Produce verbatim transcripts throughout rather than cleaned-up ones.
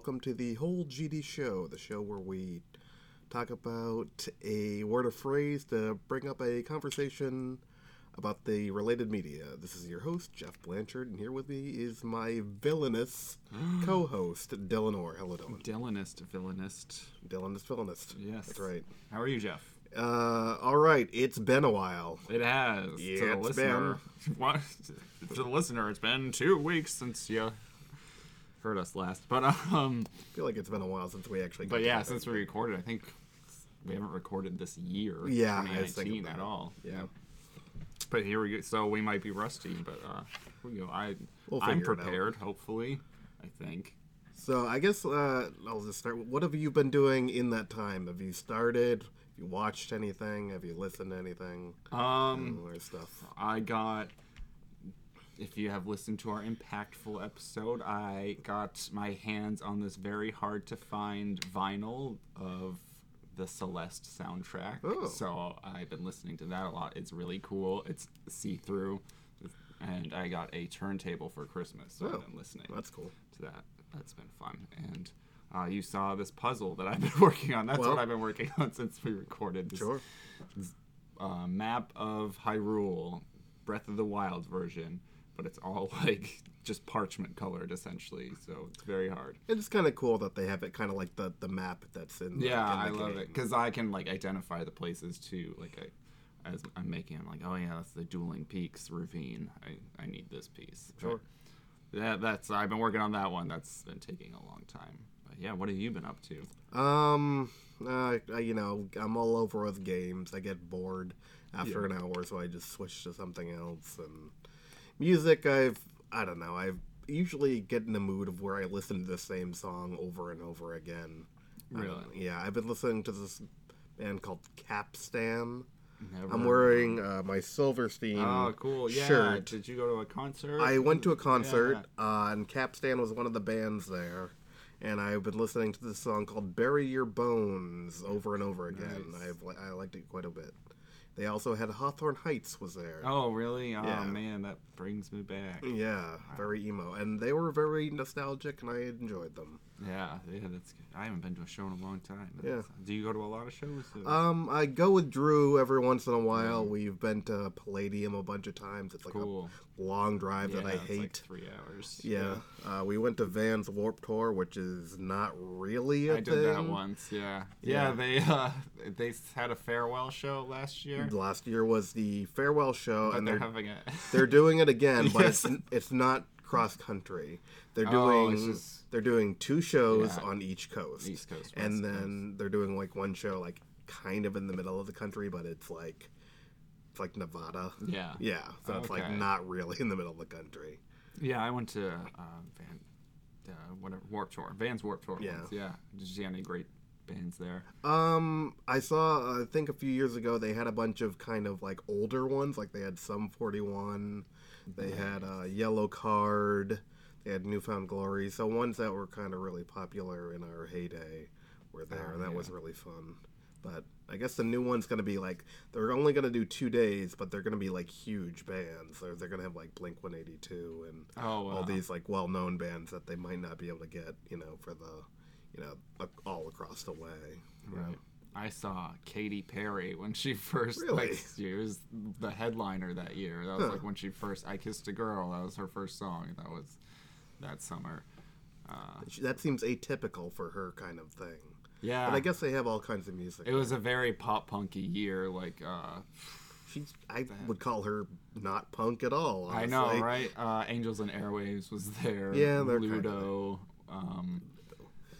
welcome to the Whole G D Show, the show where we talk about a word or phrase to bring up a conversation about the related media. This is your host, Jeff Blanchard, and here with me is my villainous co-host, Dylanor. Hello, Dylan. Dylanist, villainist. Dylanist, villainist. Yes. That's right. How are you, Jeff? Uh, all right. It's been a while. It has. Yeah, to the it's listener, been. What? To the listener, it's been two weeks since you heard us last. But um, I feel like it's been a while since we actually. Got but yeah, together. Since we recorded, I think we haven't recorded this year. Yeah, twenty nineteen at all. Yeah. yeah. But here we go. So we might be rusty, but uh, here we go. I we'll I'm prepared. Hopefully, I think. So I guess uh, I'll just start. What have you been doing in that time? Have you started? You watched anything? Have you listened to anything? Um, or stuff. I got. If you have listened to our impactful episode, I got my hands on this very hard to find vinyl of the Celeste soundtrack. Oh. So I've been listening to that a lot. It's really cool. It's see through, and I got a turntable for Christmas. So oh. I've been listening. That's cool. To that, that's been fun. And. Uh, you saw this puzzle that I've been working on. That's well, what I've been working on since we recorded this. Sure. This, uh, map of Hyrule, Breath of the Wild version, but it's all like just parchment colored essentially, so it's very hard. It's kind of cool that they have it kind of like the, the map that's in. Yeah, like, in the I love game. It because I can like identify the places too. Like I, as I'm making, I'm like, oh yeah, that's the Dueling Peaks ravine. I, I need this piece. Sure. But that that's I've been working on that one. That's been taking a long time. Yeah, what have you been up to? Um, uh, you know, I'm all over with games. I get bored after yeah. an hour, so I just switch to something else. And music, I've, I don't know, I usually get in the mood of where I listen to the same song over and over again. Really? Um, yeah, I've been listening to this band called Capstan. Never. I'm wearing uh, my Silverstein shirt. Oh, cool. Yeah. Shirt. Did you go to a concert? I went to a concert, yeah. uh, and Capstan was one of the bands there. And I've been listening to this song called Bury Your Bones over and over again. Nice. I've li- I liked it quite a bit. They also had Hawthorne Heights was there. Oh, really? Oh, yeah. Man, that brings me back. Yeah, wow. Very emo. And they were very nostalgic, and I enjoyed them. Yeah, yeah, that's good. I haven't been to a show in a long time. Yeah. Do you go to a lot of shows? Um, I go with Drew every once in a while. Yeah. We've been to Palladium a bunch of times. It's like cool. a long drive yeah, that I it's hate. Like three hours. Yeah. yeah. Uh, we went to Van's Warped Tour, which is not really a I thing. I did that once. Yeah. Yeah. yeah. They uh, they had a farewell show last year. Last year was the farewell show, but and they're, they're having it. They're doing it again, but yes. it's, it's not. Cross country, they're doing oh, just, they're doing two shows yeah, on each coast, East Coast, and then coast. They're doing like one show like kind of in the middle of the country, but it's like it's like Nevada. Yeah, yeah. So okay. It's like not really in the middle of the country. Yeah, I went to uh, Van, uh, whatever Warped Tour, Van's Warped Tour. Yeah, once. yeah. Did you see any great bands there? Um, I saw. I think a few years ago they had a bunch of kind of like older ones, like they had Sum forty-one. They nice. had uh, Yellow Card, they had Newfound Glory, so ones that were kind of really popular in our heyday were there, oh, and that yeah. was really fun. But I guess the new one's going to be like, they're only going to do two days, but they're going to be like huge bands. They're, they're going to have like Blink one eighty-two and oh, wow. all these like well-known bands that they might not be able to get, you know, for the, you know, all across the way. Right. Know? I saw Katy Perry when she first, really? like, she was the headliner that year. That was, huh. like, when she first, I Kissed a Girl. That was her first song. That was that summer. Uh, that seems atypical for her kind of thing. Yeah. But I guess they have all kinds of music. It there. was a very pop-punky year, like, uh... She's, I then. would call her not punk at all, honestly. I know, right? Uh, Angels and Airwaves was there. Yeah, they're Ludo, kind of... Um,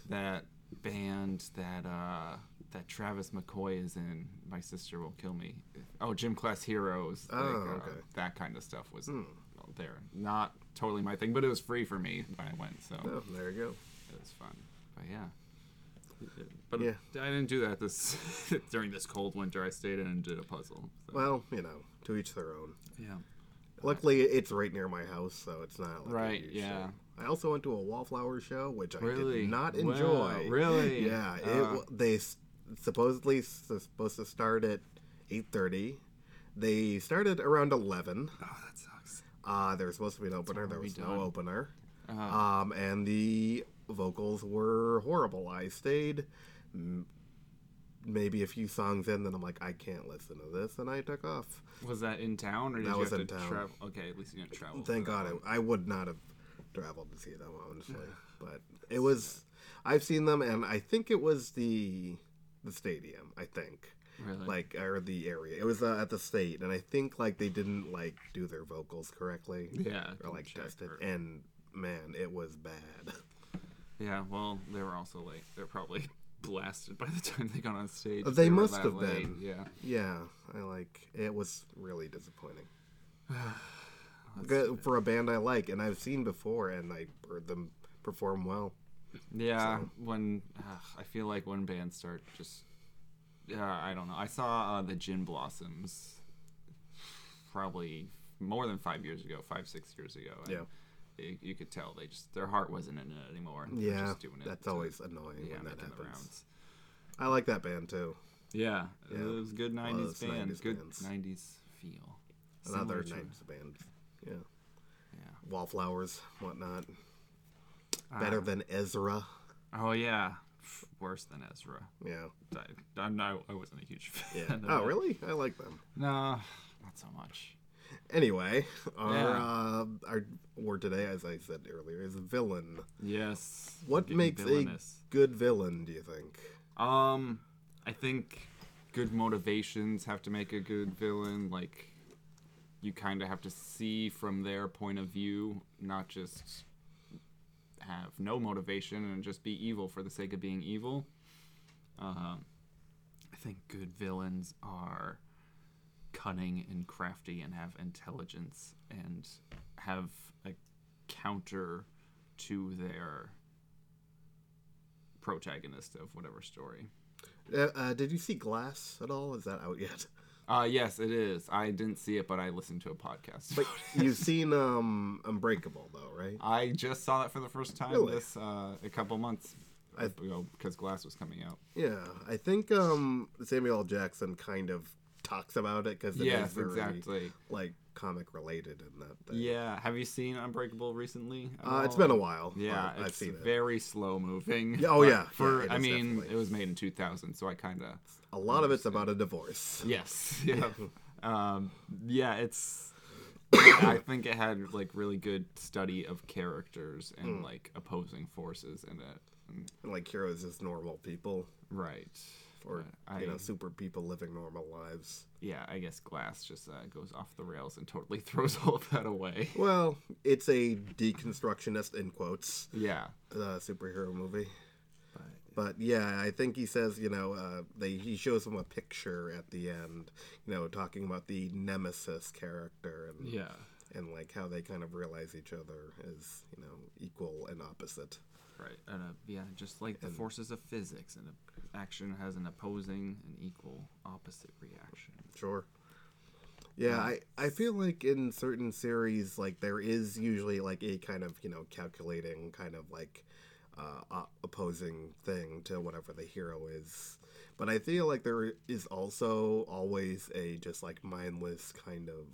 that band that, uh... that Travis McCoy is in, My Sister Will Kill Me. Oh, Gym Class Heroes. Oh, like, uh, okay. That kind of stuff was mm. there. Not totally my thing, but it was free for me when I went, so. Oh, there you go. It was fun. But, yeah. But yeah. I didn't do that this during this cold winter. I stayed in and did a puzzle. So. Well, you know, to each their own. Yeah. Luckily, it's right near my house, so it's not like right, a yeah. show. I also went to a Wallflower show, which really? I did not enjoy. Wow, really? Yeah. Uh, it, they... supposedly supposed to start at eight thirty. They started around eleven. Oh, that sucks. Uh, there was supposed to be an opener. There was no opener. Uh-huh. Um, and the vocals were horrible. I stayed m- maybe a few songs in, then I'm like, I can't listen to this, and I took off. Was that in town, or did that you was have in to town. travel? Okay, at least you didn't travel. Thank God. It, I would not have traveled to see them, honestly. But it was... I've seen them, and I think it was the the stadium, I think. Really? Like, or the area. It was uh, at the state, and I think, like, they didn't, like, do their vocals correctly. Yeah. Or, like, test it. Or... And, man, it was bad. Yeah, well, they were also late. They're probably blasted by the time they got on stage. They, they must have late. been. Yeah. Yeah. I, like, it was really disappointing. Good, for a band I like, and I've seen before, and I heard them perform well. Yeah, so. when uh, I feel like when bands start just... Uh, I don't know. I saw uh, the Gin Blossoms probably more than five years ago, five, six years ago. And yeah. It, you could tell they just their heart wasn't in it anymore. And yeah, just doing it that's to, always annoying yeah, when that happens. The rounds. I like that band, too. Yeah, yeah. It was good nineties band. nineties good bands. nineties feel. Another nineties band. Yeah. yeah. Wallflowers, whatnot. Better uh, than Ezra. Oh, yeah. Worse than Ezra. Yeah. I, I'm not, I wasn't a huge fan. Yeah. Oh, it. Really? I like them. No, not so much. Anyway, our, yeah. uh, our word today, as I said earlier, is villain. Yes. What makes villainous. a good villain, do you think? Um, I think good motivations have to make a good villain. Like, you kind of have to see from their point of view, not just... have no motivation and just be evil for the sake of being evil. Uh, I think good villains are cunning and crafty and have intelligence and have a counter to their protagonist of whatever story. Uh, uh, did you see Glass at all? Is that out yet? Uh, yes, it is. I didn't see it, but I listened to a podcast. But you've seen um, Unbreakable, though, right? I just saw that for the first time really? this uh, a couple months I th- ago because Glass was coming out. Yeah, I think um, Samuel L. Jackson kind of talks about it because it yes, is very exactly. like comic related in that thing. Yeah, have you seen Unbreakable recently? Uh, it's been a while. Yeah, uh, I've seen it. It's very slow moving. Oh yeah, for yeah, I mean, definitely. It was made in two thousand, so I kind of. A lot of it's about a divorce. Yes. Yeah. um, yeah, it's... I think it had, like, really good study of characters and, mm. like, opposing forces in it. And, and like, heroes as normal people. Right. Or, uh, you I, know, super people living normal lives. Yeah, I guess Glass just uh, goes off the rails and totally throws all of that away. Well, it's a deconstructionist, in quotes. Yeah. Uh, superhero movie. But, yeah, I think he says, you know, uh, they, he shows him a picture at the end, you know, talking about the nemesis character and, yeah. and like, how they kind of realize each other is, you know, equal and opposite. Right. And, uh, yeah, just like the and, forces of physics, and action has an opposing and equal opposite reaction. Sure. Yeah, I, I feel like in certain series, like, there is usually, like, a kind of, you know, calculating kind of, like... Uh, opposing thing to whatever the hero is. But I feel like there is also always a just like mindless kind of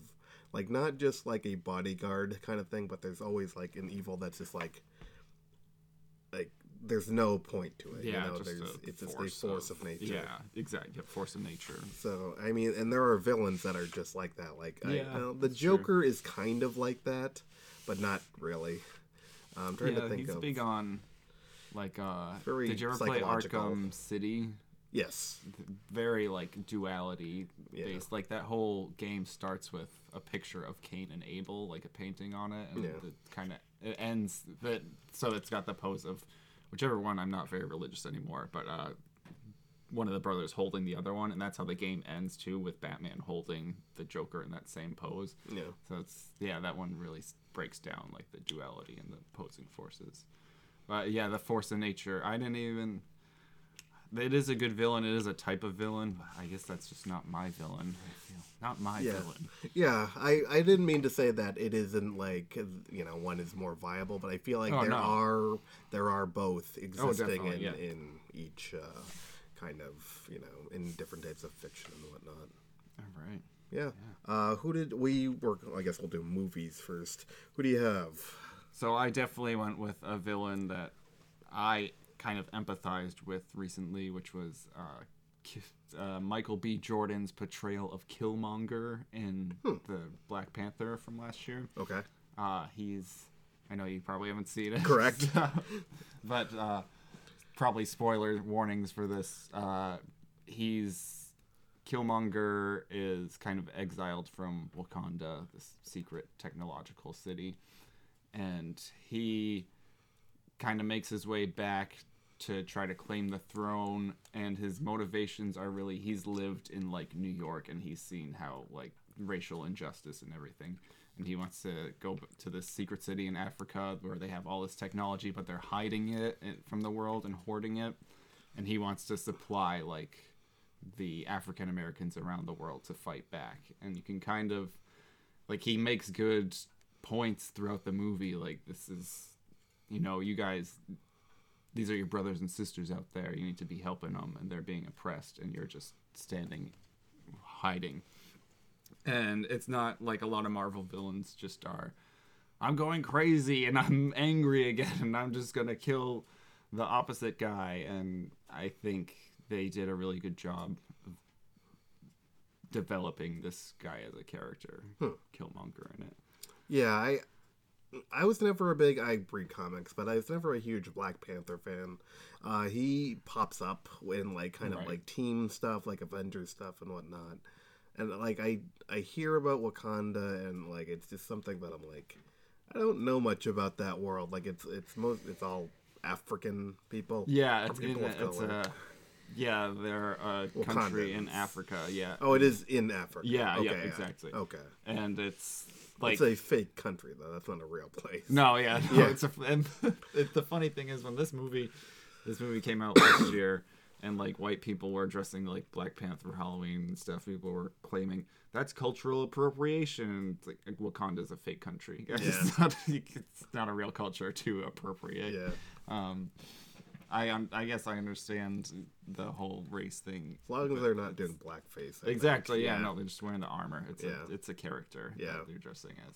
like not just like a bodyguard kind of thing, but there's always like an evil that's just like like there's no point to it. Yeah, you know? just there's, it's just a force of, of nature. Yeah, exactly. Force of nature. So, I mean, and there are villains that are just like that. Like yeah, I, uh, the Joker true. is kind of like that, but not really. I'm trying yeah, to think he's of... big on... Like, uh, did you ever play Arkham City? Yes. Very, like, duality-based. Yeah. Like, that whole game starts with a picture of Cain and Abel, like a painting on it, and yeah. it kind of it ends... That, so it's got the pose of... Whichever one, I'm not very religious anymore, but uh, one of the brothers holding the other one, and that's how the game ends, too, with Batman holding the Joker in that same pose. Yeah. So it's... Yeah, that one really breaks down, like, the duality and the opposing forces. But yeah, the force of nature. I didn't even... It is a good villain. It is a type of villain. But I guess that's just not my villain. Not my yeah. villain. Yeah, I, I didn't mean to say that it isn't like, you know, one is more viable, but I feel like oh, there no. are there are both existing oh, in, yeah. in each uh, kind of, you know, in different types of fiction and whatnot. All right. Yeah. yeah. Uh, who did we work... I guess we'll do movies first. Who do you have? So I definitely went with a villain that I kind of empathized with recently, which was uh, uh, Michael B. Jordan's portrayal of Killmonger in hmm. the Black Panther from last year. Okay. Uh, he's... I know you probably haven't seen it. Correct. So, but uh, probably spoiler warnings for this. Uh, he's... Killmonger is kind of exiled from Wakanda, this secret technological city, and he kind of makes his way back to try to claim the throne, and his motivations are really, he's lived in, like, New York, and he's seen how, like, racial injustice and everything, and he wants to go to this secret city in Africa where they have all this technology, but they're hiding it from the world and hoarding it, and he wants to supply, like, the African Americans around the world to fight back. And you can kind of, like, he makes good points throughout the movie, like, this is, you know, you guys, these are your brothers and sisters out there, you need to be helping them, and they're being oppressed, and you're just standing hiding. And it's not like a lot of Marvel villains just are, I'm going crazy and I'm angry again and I'm just gonna kill the opposite guy. And I think they did a really good job of developing this guy as a character, hmm. Killmonger in it. Yeah, I I was never a big, I read comics, but I was never a huge Black Panther fan. Uh, he pops up in, like, kind right. of, like, team stuff, like Avengers stuff and whatnot. And, like, I, I hear about Wakanda, and, like, it's just something that I'm like, I don't know much about that world. Like, it's it's most, it's all African people. Yeah, it's, African in, it's a... Yeah, they're a well, country continents. in Africa, yeah. Oh, it is in Africa. Yeah, okay, yeah, exactly. Okay. And it's like... It's a fake country, though. That's not a real place. No, yeah. No, yeah. It's a, and the funny thing is, when this movie this movie came out last year, and, like, white people were dressing like Black Panther Halloween and stuff, people were claiming, that's cultural appropriation. It's like, Wakanda's a fake country. Yeah. It's, not, it's not a real culture to appropriate. Yeah. Um... I I guess I understand the whole race thing. As long as they're not doing blackface. I exactly, yeah, yeah. No, they're just wearing the armor. It's yeah. a, it's a character yeah. that they're dressing as.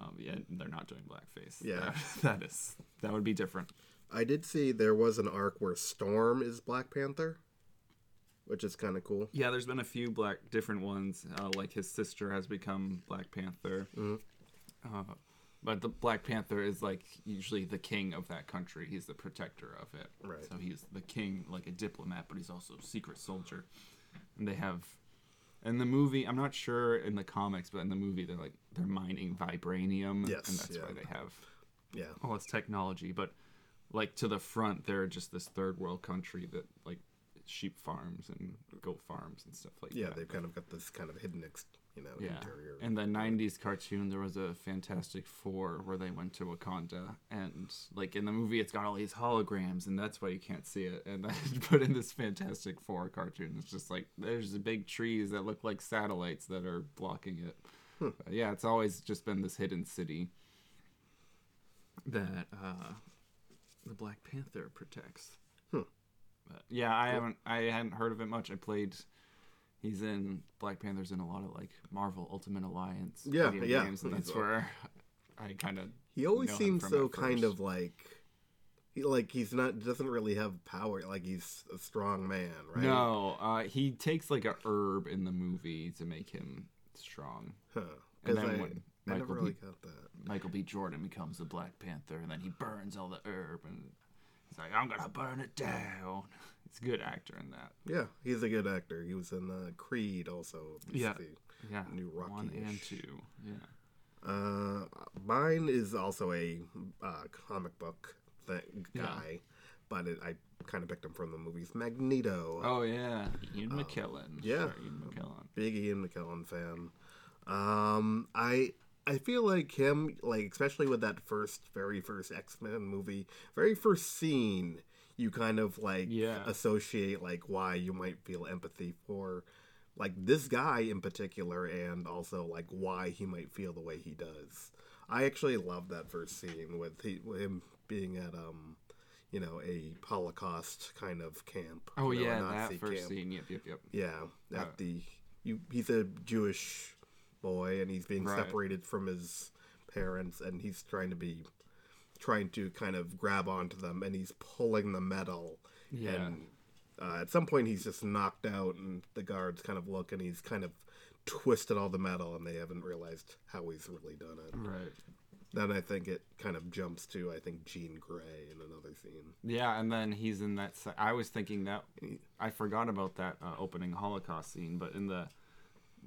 Um, yeah, they're not doing blackface. Yeah. That, that is that would be different. I did see there was an arc where Storm is Black Panther, which is kind of cool. Yeah, there's been a few black different ones. Uh, like his sister has become Black Panther. Mm-hmm. Uh, But the Black Panther is, like, usually the king of that country. He's the protector of it. Right. So he's the king, like a diplomat, but he's also a secret soldier. And they have... In the movie, I'm not sure in the comics, but in the movie, they're, like, they're mining vibranium. Yes. And that's yeah. why they have yeah. all this technology. But, like, to the front, they're just this third world country that, like, sheep farms and goat farms and stuff like yeah, that. Yeah, they've kind of got this kind of hidden... Ex- You know, yeah. interior. In the nineties cartoon, there was a Fantastic Four where they went to Wakanda, and, like, in the movie, it's got all these holograms, and that's why you can't see it. And I put in this Fantastic Four cartoon, it's just like, there's the big trees that look like satellites that are blocking it. Hmm. Yeah, it's always just been this hidden city that uh, the Black Panther protects. Hmm. But, yeah, I cool. haven't, I hadn't heard of it much. I played. He's in Black Panther's in a lot of, like, Marvel Ultimate Alliance yeah, video yeah, games, and that's well. where I kind of. He always know seems him from so kind of like, he like he's not doesn't really have power. Like, he's a strong man, right? No, uh, he takes, like, a herb in the movie to make him strong. Huh? And then I, when I Michael never really B, got that. Michael B. Jordan becomes the Black Panther, and then he burns all the herb, and he's like, "I'm gonna burn it down." He's a good actor in that. Yeah, he's a good actor. He was in uh, Creed also. Yeah, yeah. New Rocky one and two. Yeah. Uh, mine is also a uh, comic book thing, guy, yeah. but it, I kind of picked him from the movies. Magneto. Oh yeah, Ian um, McKellen. Yeah, Sorry, Ian McKellen. Big Ian McKellen fan. Um, I. I feel like him, like, especially with that first, very first X-Men movie, very first scene, you kind of, like, yeah. associate, like, why you might feel empathy for, like, this guy in particular, and also, like, why he might feel the way he does. I actually love that first scene with, he, with him being at, um, you know, a Holocaust kind of camp. Oh, you know, yeah, that first camp. scene, yep, yep, yep. Yeah, at oh. the, you, he's a Jewish... boy, and he's being right. separated from his parents, and he's trying to be trying to kind of grab onto them, and he's pulling the metal. Yeah. And uh, at some point, he's just knocked out, and the guards kind of look, and he's kind of twisted all the metal, and they haven't realized how he's really done it. Right. Then I think it kind of jumps to, I think, Jean Grey in another scene. Yeah, and then he's in that... Se- I was thinking that... I forgot about that uh, opening Holocaust scene, but in the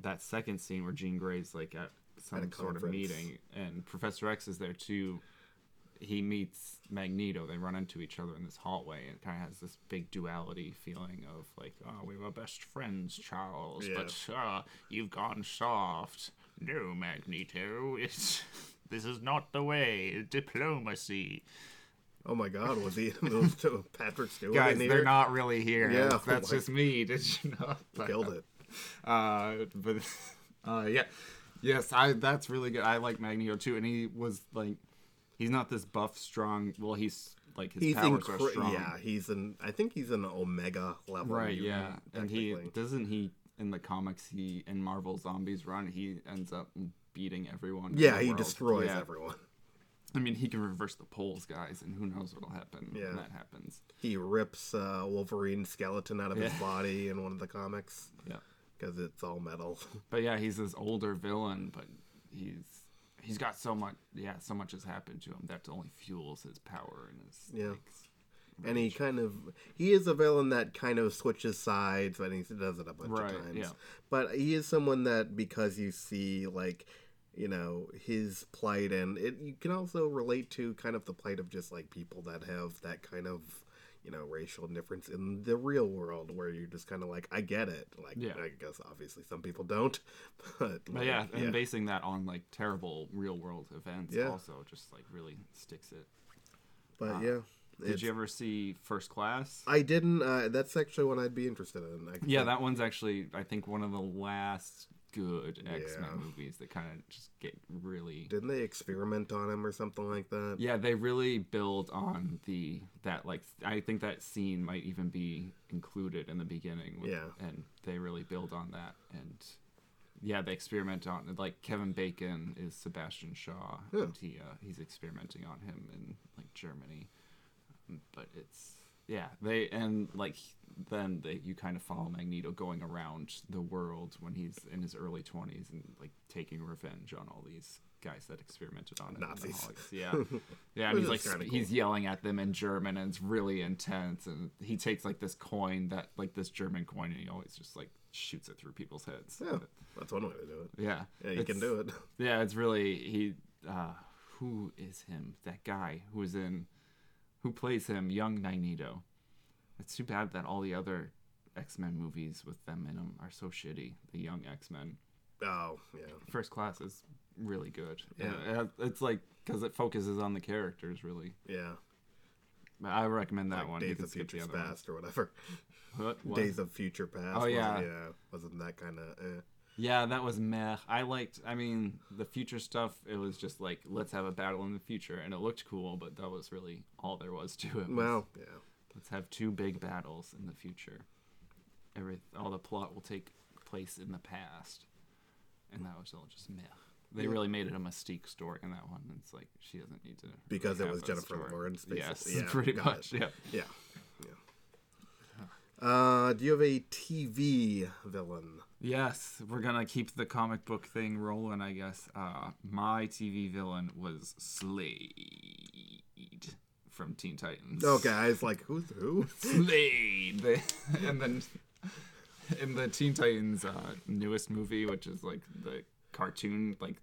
that second scene where Jean Grey's, like, at some at sort of meeting, and Professor X is there, too. He meets Magneto. They run into each other in this hallway, and it kind of has this big duality feeling of, like, oh, we were best friends, Charles, yeah. but uh, you've gone soft. No, Magneto, it's... This is not the way. Diplomacy. Oh my God! Was he those two Patrick Stewart? Guys, in they're here? Not really here. Yeah, that's, that's oh just me. Did you know? Killed it. Uh, but uh, yeah, yes, I. That's really good. I like Magneto too, and he was like, he's not this buff, strong. Well, he's like his he's powers incre- are strong. Yeah, he's an. I think he's an Omega level. Right. Human, yeah, and he doesn't he in the comics he in Marvel Zombies run he ends up. Eating everyone. Yeah, he world. destroys yeah. everyone. I mean, he can reverse the poles, guys, and who knows what'll happen yeah. when that happens. He rips uh, Wolverine's skeleton out of yeah. his body in one of the comics. Yeah, because it's all metal. But yeah, he's this older villain, but he's he's got so much. Yeah, so much has happened to him that only fuels his power and his. Yeah. Like, and he kind of he is a villain that kind of switches sides, and he does it a bunch right, of times. Yeah. But he is someone that because you see like. You know, his plight, and it you can also relate to kind of the plight of just like people that have that kind of, you know, racial difference in the real world, where you're just kind of like, I get it. Like, yeah. I guess obviously some people don't, but, but like, yeah, and yeah. basing that on like terrible real world events yeah. also just like really sticks it. But uh, yeah. Did you ever see First Class? I didn't. Uh, that's actually one I'd be interested in. I yeah, that one's actually, I think, one of the last good X-Men yeah. movies that kind of just get really... Didn't they experiment on him or something like that? Yeah, they really build on the... that like I think that scene might even be included in the beginning. With, yeah. And they really build on that. And yeah, they experiment on... Like, Kevin Bacon is Sebastian Shaw. Yeah. And he uh, he's experimenting on him in, like, Germany. But it's yeah they and like then they, you kind of follow Magneto going around the world when he's in his early twenties and like taking revenge on all these guys that experimented on him. Nazis. Yeah, yeah, and he's like sp- he's yelling at them in German, and it's really intense. And he takes like this coin that like this German coin, and he always just like shoots it through people's heads. Yeah, that's one way to do it. Yeah, yeah, you can do it. Yeah, it's really he. Uh, who is him? That guy who is in. Who plays him? Young Magneto. It's too bad that all the other X-Men movies with them in them are so shitty. The young X-Men. Oh, yeah. First Class is really good. Yeah. It, it's like, because it focuses on the characters, really. Yeah. I recommend that like one. Days you can of skip Future the other Past one. Or whatever. What? What? Days of Future Past. Oh, yeah. Wasn't, yeah. Wasn't that kind of... Eh. Yeah, that was meh. I liked, I mean, the future stuff, it was just like, let's have a battle in the future. And it looked cool, but that was really all there was to it. Was, well, yeah. Let's have two big battles in the future. Every All the plot will take place in the past. And that was all just meh. They yeah. really made it a Mystique story in that one. It's like, she doesn't need to. Because really it was Jennifer story. Lawrence, basically. Yes, yeah, pretty much. Yeah. yeah. Yeah. Uh, do you have a T V villain? Yes, we're going to keep the comic book thing rolling, I guess. Uh, my T V villain was Slade from Teen Titans. Okay, I was like, who's who? Slade! They, and then in the Teen Titans uh, newest movie, which is like the cartoon, like,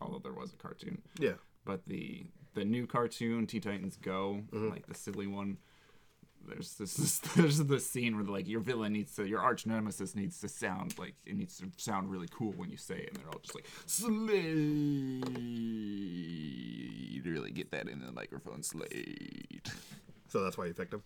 although there was a cartoon. Yeah. But the, the new cartoon, Teen Titans Go, mm-hmm. like the silly one. There's this, this there's this scene where like your villain needs to your arch nemesis needs to sound like it needs to sound really cool when you say it, and they're all just like Slade. You really get that in the microphone, Slade. So that's why you picked him.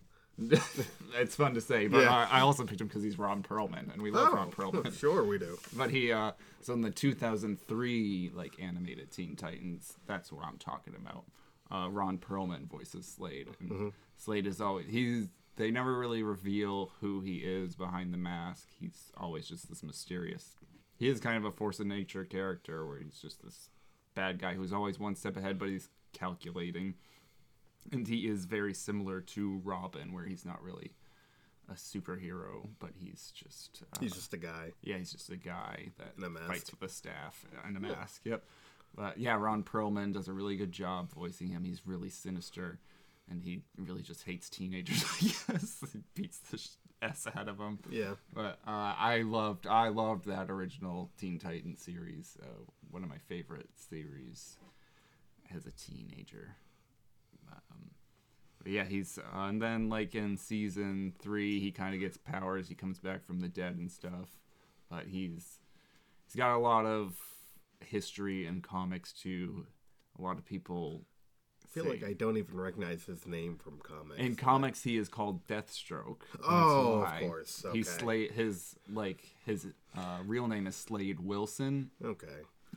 It's fun to say, but yeah. I, I also picked him because he's Ron Perlman, and we love oh, Ron Perlman. Sure, we do. But he uh, so in the two thousand three like animated Teen Titans, that's what I'm talking about. Uh, Ron Perlman voices Slade. And mm-hmm. Slade is always he's. They never really reveal who he is behind the mask. He's always just this mysterious. He is kind of a force of nature character where he's just this bad guy who's always one step ahead, but he's calculating. And he is very similar to Robin, where he's not really a superhero, but he's just... Uh, he's just a guy. Yeah, he's just a guy that a fights with a staff and a yeah. mask. Yep. But yeah, Ron Perlman does a really good job voicing him. He's really sinister, and he really just hates teenagers, I guess. He beats the s out of them. Yeah. But uh, I loved I loved that original Teen Titans series. Uh, one of my favorite series as a teenager. Um, but yeah, he's uh, and then like in season three, he kind of gets powers. He comes back from the dead and stuff, but he's he's got a lot of history in comics too. A lot of people. I feel say, like I don't even recognize his name from comics. In but... comics, he is called Deathstroke. Oh, of course. Okay. He's Slade. His like his uh, real name is Slade Wilson. Okay.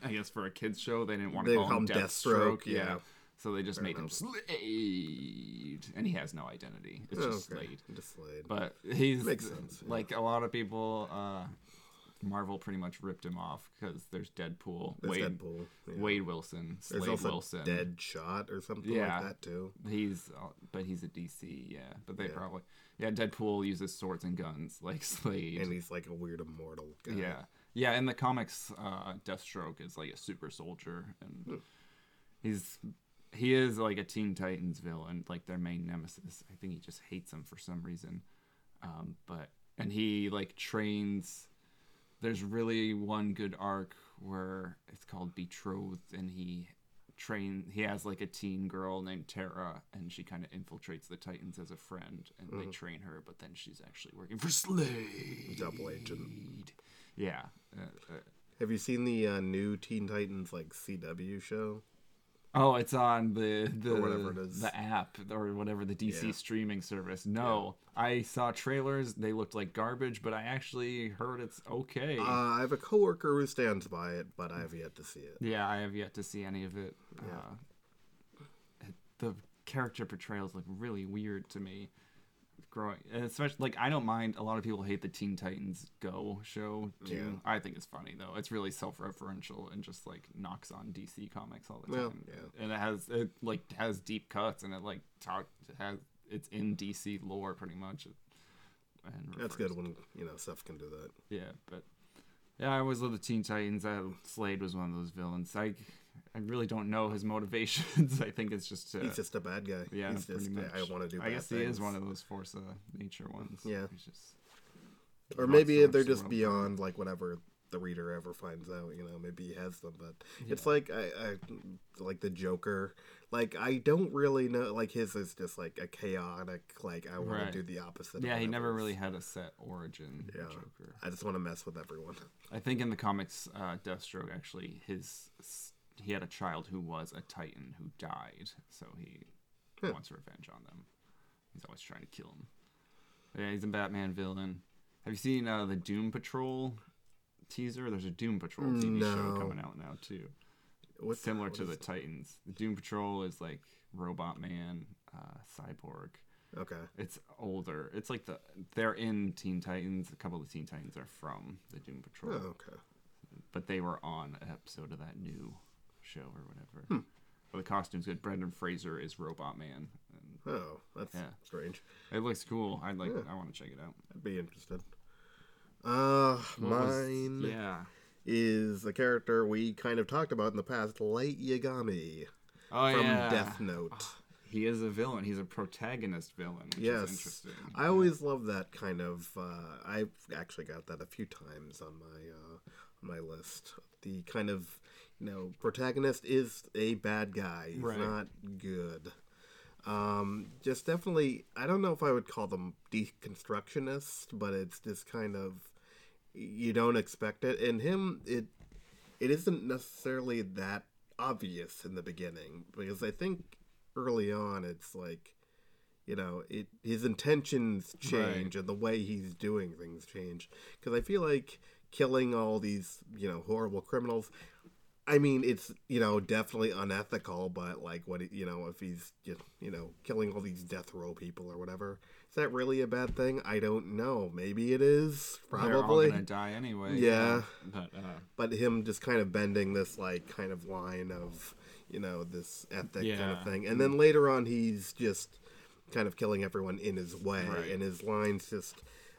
I guess for a kids show, they didn't want to call, call him Deathstroke. Deathstroke. Yeah. yeah. So they just Fair made enough. him Slade, and he has no identity. It's just oh, okay. Slade. Just Slade. But he's Makes sense, like yeah. a lot of people. Uh, Marvel pretty much ripped him off because there's Deadpool, there's Wade, Deadpool, yeah. Wade Wilson, Slade there's also Wilson, Deadshot or something yeah. like that too. He's uh, but he's a D C, yeah. But they yeah. probably yeah. Deadpool uses swords and guns like Slade, and he's like a weird immortal guy. Yeah, yeah. In the comics, uh, Deathstroke is like a super soldier, and hmm. he's. He is like a Teen Titans villain, like their main nemesis. I think he just hates him for some reason. Um, but and he like trains. There's really one good arc where it's called Betrothed, and he train. He has like a teen girl named Tara, and she kind of infiltrates the Titans as a friend, and mm-hmm. they train her. But then she's actually working for Slade. Double agent. Yeah. Uh, uh, Have you seen the uh, new Teen Titans like C W show? Oh, it's on the the, whatever it is. the app or whatever, the D C yeah. streaming service. No, yeah. I saw trailers. They looked like garbage, but I actually heard it's okay. Uh, I have a coworker who stands by it, but I have yet to see it. Yeah, I have yet to see any of it. Yeah. Uh, the character portrayals look really weird to me. Growing, especially like I don't mind. A lot of people hate the Teen Titans Go show too. Yeah. I think it's funny though. It's really self-referential and just like knocks on D C comics all the time. Yeah, yeah. And it has it like has deep cuts and it like talk has it's in D C lore pretty much. And that's good when you know stuff can do that. Yeah, but yeah, I always love the Teen Titans. I, Slade was one of those villains. I I really don't know his motivations. I think it's just... Uh, he's just a bad guy. Yeah, he's just, much. I want to do bad I guess he things. Is one of those force of nature ones. Yeah. He's just or maybe they're just beyond, like, whatever the reader ever finds out, you know, maybe he has them, but yeah. it's like, I, I like the Joker. Like, I don't really know, like, his is just, like, a chaotic, like, I want right. to do the opposite. Yeah, he never really had a set origin, yeah. Joker. I just want to mess with everyone. I think in the comics, uh, Deathstroke, actually, his... He had a child who was a Titan who died, so he yeah. wants revenge on them. He's always trying to kill him. Yeah, he's a Batman villain. Have you seen uh, the Doom Patrol teaser? There's a Doom Patrol T V no. show coming out now, too. What's Similar that? What to the that? Titans. The Doom Patrol is like Robot Man, uh, Cyborg. Okay. It's older. It's like the they're in Teen Titans. A couple of the Teen Titans are from the Doom Patrol. Oh, okay. But they were on an episode of that new... show or whatever. Hmm. Well, the costume's good. Brendan Fraser is Robot Man. And, oh, that's yeah. strange. It looks cool. I'd like. Yeah. I want to check it out. I'd be interested. Uh, what mine. Was, yeah. is a character we kind of talked about in the past, Light Yagami. Oh from yeah. Death Note. Oh, he is a villain. He's a protagonist villain. Which yes. is interesting. I yeah. always love that kind of. Uh, I've actually got that a few times on my uh, on my list. The kind of. No, protagonist is a bad guy. He's right. not good. Um, just definitely, I don't know if I would call them deconstructionists, but it's just kind of, you don't expect it. And him, it it isn't necessarily that obvious in the beginning, because I think early on it's like, you know, it his intentions change right. and the way he's doing things change. Because I feel like killing all these, you know, horrible criminals... I mean, it's, you know, definitely unethical, but, like, what, you know, if he's, just, you know, killing all these death row people or whatever, is that really a bad thing? I don't know. Maybe it is. Probably. They're all going to die anyway. Yeah. yeah. But, uh... but him just kind of bending this, like, kind of line of, you know, this ethic yeah. kind of thing. And then later on, he's just kind of killing everyone in his way. Right. And his lines just,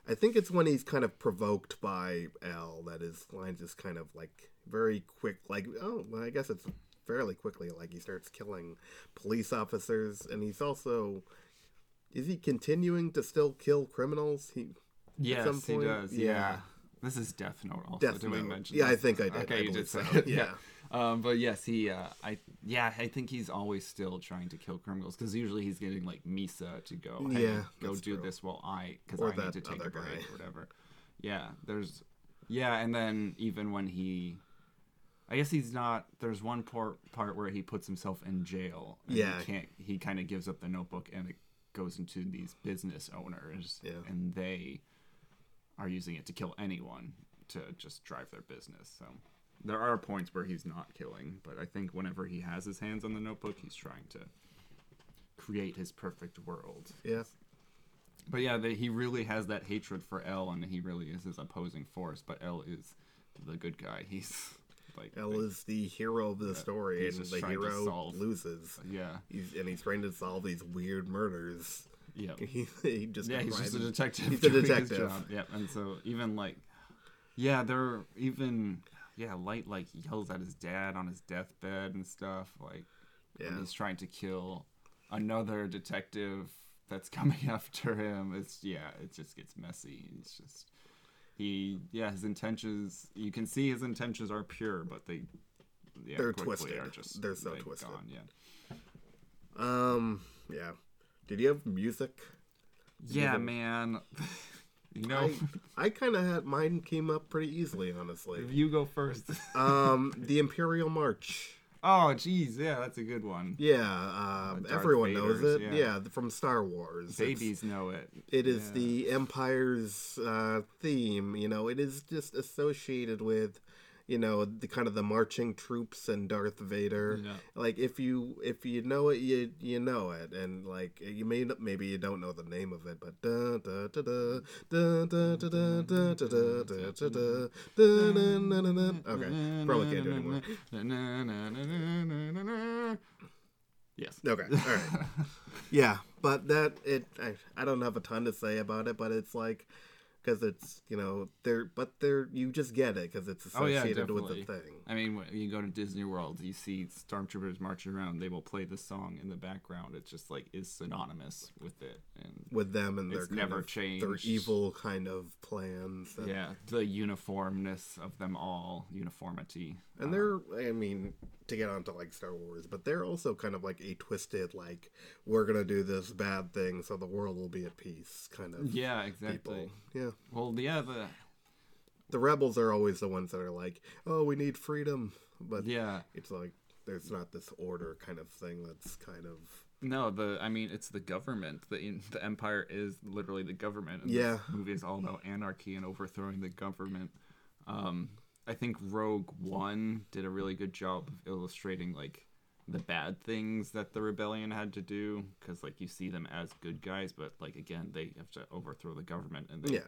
I think it's when he's kind of provoked by Elle that his lines just kind of like very quick, like, oh, well, I guess it's fairly quickly, like he starts killing police officers. And he's also, is he continuing to still kill criminals? He, yes, at some point? He does. Yeah. yeah. This is Death Note also. Death Did Note. we mention Yeah, this? I think I did. Okay, I you did say so. it. Yeah. Um, but yes, he, uh, I, yeah, I think he's always still trying to kill criminals because usually he's getting like Misa to go, hey, yeah, go do true. this while I, because I need to take a break guy. or whatever. Yeah, there's, yeah, and then even when he, I guess he's not, there's one part, part where he puts himself in jail. And yeah. He, can't, he kind of gives up the notebook and it goes into these business owners yeah. and they are using it to kill anyone to just drive their business, so. There are points where he's not killing, but I think whenever he has his hands on the notebook, he's trying to create his perfect world. Yeah. But yeah, the, he really has that hatred for Elle, and he really is his opposing force, but Elle is the good guy. He's like... Elle like, is the hero of the yeah, story, and the hero solve, loses. Yeah. He's, and he's trying to solve these weird murders. Yeah. He, he just yeah, he's just a detective. He's a detective. Yeah, and so even like... Yeah, they're even... Yeah, Light, like, yells at his dad on his deathbed and stuff, like, yeah. when he's trying to kill another detective that's coming after him. It's, yeah, it just gets messy. It's just, he, yeah, his intentions, you can see his intentions are pure, but they, yeah, they're twisted. Are just, they're so twisted. Gone, yeah. Um, yeah. Did you have music? Did yeah, have... man. You know, I, I kind of had mine came up pretty easily, honestly. You go first. um, the Imperial March. Oh, geez, yeah, that's a good one. Yeah, uh, everyone Vader's, knows it. Yeah. yeah, from Star Wars. Babies it's, know it. It is yeah. the Empire's uh, theme. You know, it is just associated with, you know, the kind of the marching troops and Darth Vader. Yeah. Like if you if you know it, you you know it, and like you may maybe you don't know the name of it, but da da da da da da da da da da da da da da. Okay, probably can't do it anymore. Yes. Okay. All right. Yeah, but that it I, I don't have a ton to say about it, but it's like. Because it's, you know, they're, but they're, you just get it because it's associated oh, yeah, with the thing. I mean, when you go to Disney World, you see stormtroopers marching around. They will play the song in the background. It just, like, is synonymous with it. And with them and their, never of, changed. their evil kind of plans. And, yeah, the uniformness of them all, uniformity. And they're, I mean, to get onto, like, Star Wars, but they're also kind of, like, a twisted, like, we're going to do this bad thing so the world will be at peace kind of Yeah, exactly. people. Yeah. Well, yeah, the... The rebels are always the ones that are like, oh, we need freedom. But yeah. it's like, there's not this order kind of thing that's kind of... No, the I mean, it's the government. The the Empire is literally the government. And yeah. this movie is all about anarchy and overthrowing the government. Um, I think Rogue One did a really good job of illustrating, like, the bad things that the rebellion had to do, because, like, you see them as good guys, but, like, again, they have to overthrow the government, and they, yeah.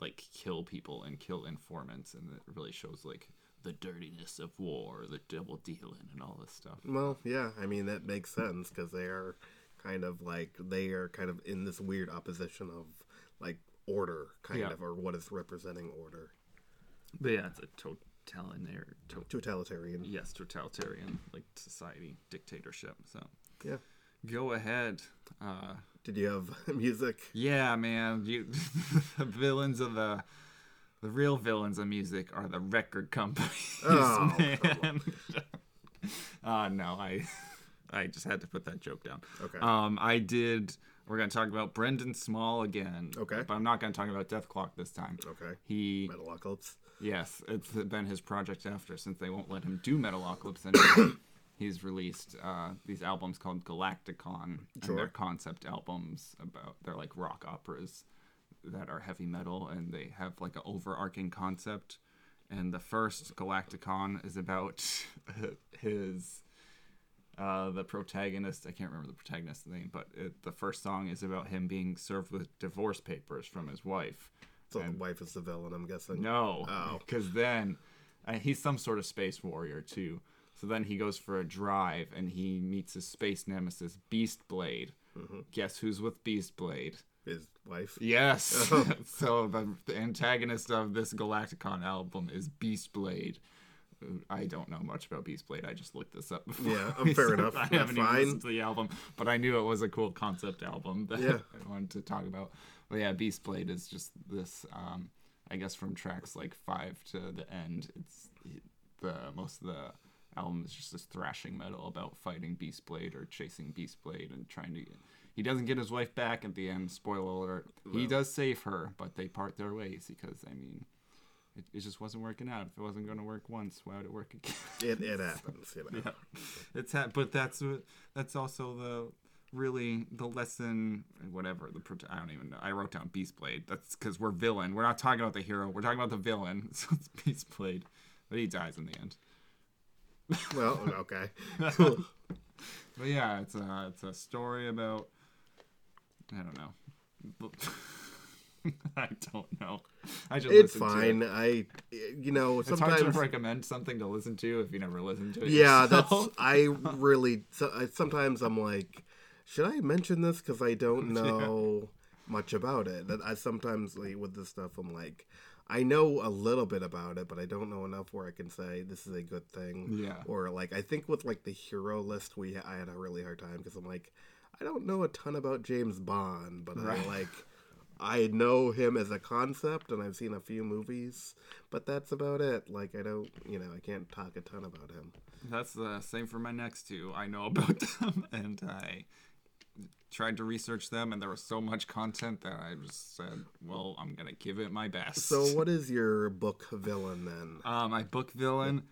like, kill people and kill informants, and it really shows, like, the dirtiness of war, the double dealing, and all this stuff. Well, yeah, I mean, that makes sense, because they are kind of, like, they are kind of in this weird opposition of, like, order, kind yeah. of, or what is representing order. But yeah, it's a total... Totalitarian, totalitarian. Yes, totalitarian, like society, dictatorship. So yeah, go ahead. Uh, Did you have music? Yeah, man. You, the villains of the, the real villains of music are the record companies. Oh, man. uh, no, I, I just had to put that joke down. Okay. Um, I did. We're going to talk about Brendan Small again. Okay. But I'm not going to talk about Death Clock this time. Okay. He. Metalocalypse. Yes, it's been his project after, since they won't let him do Metalocalypse anymore. He's released uh, these albums called Galacticon. Sure. And they're concept albums about, they're like rock operas that are heavy metal, and they have like an overarching concept. And the first Galacticon is about his... Uh, the protagonist, I can't remember the protagonist's name, but it, the first song is about him being served with divorce papers from his wife. So and the wife is the villain, I'm guessing. No, because oh. then uh, he's some sort of space warrior too. So then he goes for a drive, and he meets his space nemesis, Beast Blade. Mm-hmm. Guess who's with Beast Blade? His wife. Yes. Oh. So the, the antagonist of this Galacticon album is Beast Blade. I don't know much about Beast Blade. I just looked this up before. Yeah, um, fair so enough. I yeah, haven't fine. even listened to the album, but I knew it was a cool concept album that yeah. I wanted to talk about. But yeah, Beast Blade is just this, um, I guess from tracks like five to the end, it's the most of the album is just this thrashing metal about fighting Beast Blade or chasing Beast Blade and trying to get... He doesn't get his wife back at the end, spoiler alert. Well, he does save her, but they part their ways because, I mean... It, it just wasn't working out. If it wasn't going to work once, why would it work again? It it happens, you know. Yeah. It's ha- but that's that's also the really the lesson, whatever the I don't even know. I wrote down Beast Blade. That's because we're villain. We're not talking about the hero. We're talking about the villain. So it's Beast Blade, but he dies in the end. Well, okay. But yeah, it's a it's a story about I don't know. I don't know. I just it's fine. To it. I, you know, it's sometimes hard to recommend something to listen to if you never listen to it. Yeah, yourself. that's. I really. So, I, sometimes I'm like, should I mention this because I don't know yeah. much about it. That I sometimes like, with this stuff, I'm like, I know a little bit about it, but I don't know enough where I can say this is a good thing. Yeah. Or like, I think with like the hero list, we I had a really hard time because I'm like, I don't know a ton about James Bond, but right. I like. I know him as a concept, and I've seen a few movies, but that's about it. Like, I don't, you know, I can't talk a ton about him. That's the same for my next two. I know about them, and I tried to research them, and there was so much content that I just said, well, I'm going to give it my best. So what is your book villain, then? Uh, my book villain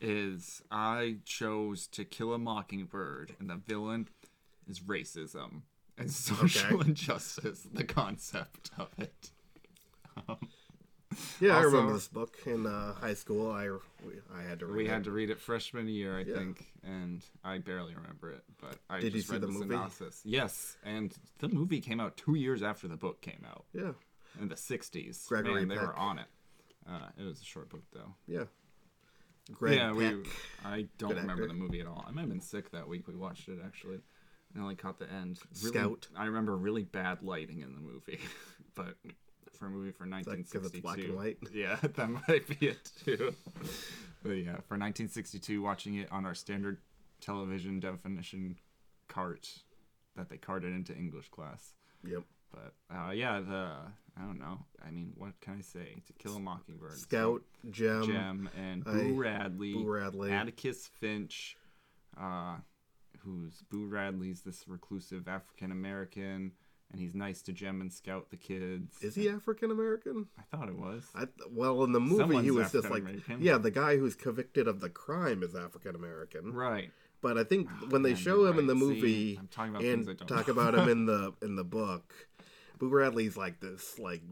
is I chose To Kill a Mockingbird, and the villain is racism. And social okay. injustice, the concept of it. Um, yeah, also, I remember this book in uh, high school. I, we, I had to read we it. We had to read it freshman year, I yeah. think, and I barely remember it. But I Did just you see read the, the movie? synopsis. Yes, and the movie came out two years after the book came out. Yeah. In the sixties. Gregory Man, Peck. They were on it. Uh, it was a short book, though. Yeah. Greg yeah, Peck. We, I don't Good remember actor. the movie at all. I might have been sick that week. We watched it, actually. I only caught the end. Really, Scout. I remember really bad lighting in the movie, but for a movie for nineteen sixty-two, it's black and white. Yeah, that might be it too. But yeah, for nineteen sixty-two, watching it on our standard television definition cart that they carted into English class. Yep. But uh, yeah, the I don't know. I mean, what can I say? To Kill a Mockingbird, Scout, so, Jem, Jem, and Boo Radley, Boo Radley, Atticus Finch. Uh, Who's Boo Radley's this reclusive African American, and he's nice to Jem and Scout the kids. Is he African American? I thought it was. I, well, in the movie, Someone's he was just like, yeah, the guy who's convicted of the crime is African American, right? But I think oh, when man, they show him right. in the movie See, I'm talking about and things I don't talk know. about him in the in the book, Boo Radley's like this like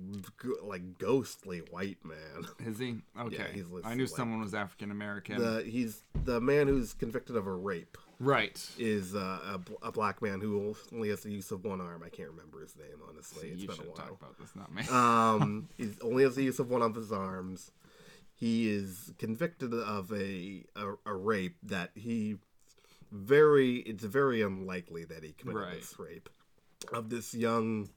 g- like ghostly white man. Is he? Okay, yeah, he's I knew someone was African American. He's the man who's convicted of a rape. Right. Is uh, a, a black man who only has the use of one arm. I can't remember his name, honestly. See, it's you been should a while. talk about this, not me. um, he only has the use of one of his arms. He is convicted of a, a, a rape that he very, it's very unlikely that he committed right. this rape of this young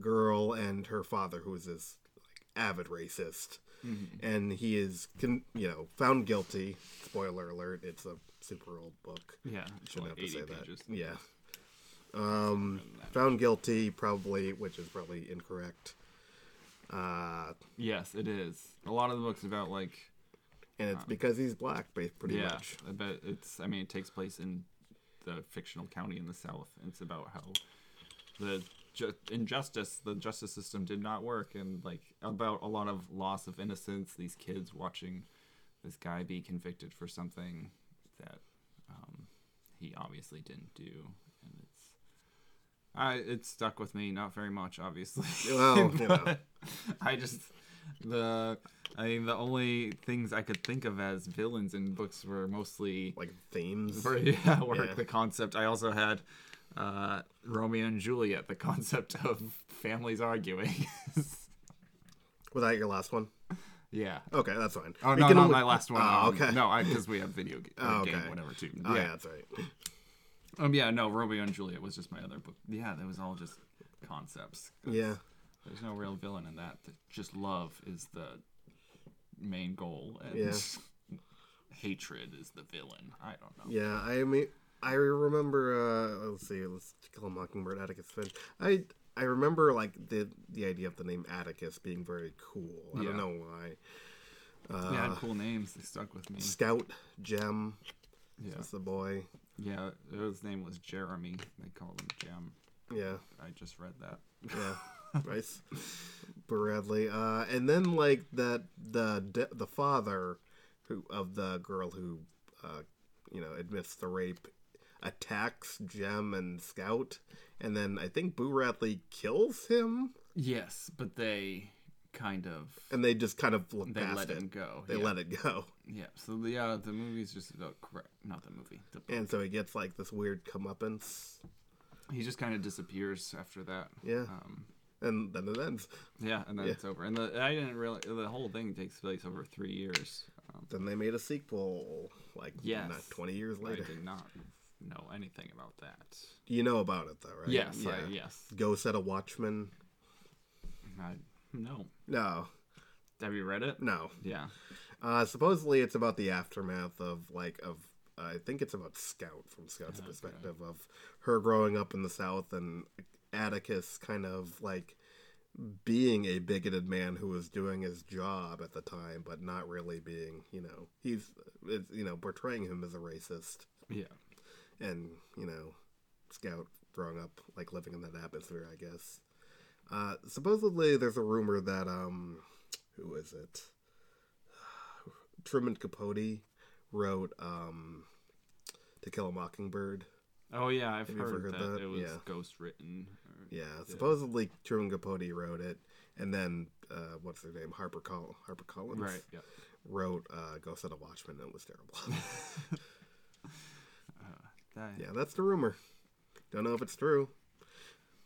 girl and her father, who is this like, avid racist. Mm-hmm. And he is, con- you know, found guilty. Spoiler alert, it's a super old book. Yeah, shouldn't like have to say pages. that. Yeah, um, found guilty, probably, which is probably incorrect. Uh, yes, it is. A lot of the books about like, and it's um, because he's black, pretty yeah, much. Yeah, I bet it's. I mean, it takes place in the fictional county in the South. It's about how the ju- injustice, the justice system, did not work, and like about a lot of loss of innocence. These kids watching this guy be convicted for something that um, he obviously didn't do, and it's I it stuck with me, not very much, obviously. Well, yeah. I just the I mean the only things I could think of as villains in books were mostly like themes. Or, yeah, or yeah. the concept. I also had uh, Romeo and Juliet, the concept of families arguing. Was that your last one? Yeah. Okay, that's fine. Oh, no, not only... my last one. Oh, um, okay. No, because we have video game, oh, okay. game whatever, too. Oh, yeah. yeah, that's right. Um, yeah, no, Romeo and Juliet was just my other book. Yeah, that was all just concepts. Yeah. There's no real villain in that. Just love is the main goal, and yeah. hatred is the villain. I don't know. Yeah, I mean, I remember, uh, let's see, let's Kill a Mockingbird, Atticus Finch. I... I remember, like, the the idea of the name Atticus being very cool. I yeah. don't know why. Uh, yeah, cool names. They stuck with me. Scout, Jem. Yeah. That's the boy. Yeah, his name was Jeremy. They called him Jem. Yeah. I just read that. Yeah. Bryce. Bradley. Uh, and then, like, that the the father who of the girl who, uh, you know, admits the rape attacks Jem and Scout, and then I think Boo Radley kills him. Yes, but they kind of and they just kind of look they past let it. Him go. They yeah. let it go. Yeah. So the uh, the movie's just about correct, not the movie. The book. And so he gets like this weird comeuppance. He just kind of disappears after that. Yeah. Um, and then it ends. Yeah, and then yeah. it's over. And the, I didn't realize the whole thing takes place over three years. Um, then they made a sequel, like yes, not twenty years later. I did not. know anything about that. You know about it, though, right? Yes, yeah. I, yes. Ghost at a Watchman? I, no. No. Have you read it? No. Yeah. Uh, supposedly it's about the aftermath of, like, of, uh, I think it's about Scout, from Scout's okay. perspective, of her growing up in the South and Atticus kind of, like, being a bigoted man who was doing his job at the time, but not really being, you know, he's, it's, you know, portraying him as a racist. Yeah. And, you know, Scout growing up, like, living in that atmosphere, I guess. Uh, supposedly, there's a rumor that, um, who is it? Truman Capote wrote, um, To Kill a Mockingbird. Oh, yeah, I've heard, heard that. that. It was yeah. ghost-written. Or... Yeah, yeah, supposedly Truman Capote wrote it, and then, uh, what's their name? Harper Col- Harper Collins right, yeah. wrote uh, Ghost at a Watchman, and it was terrible. Yeah, that's the rumor. Don't know if it's true,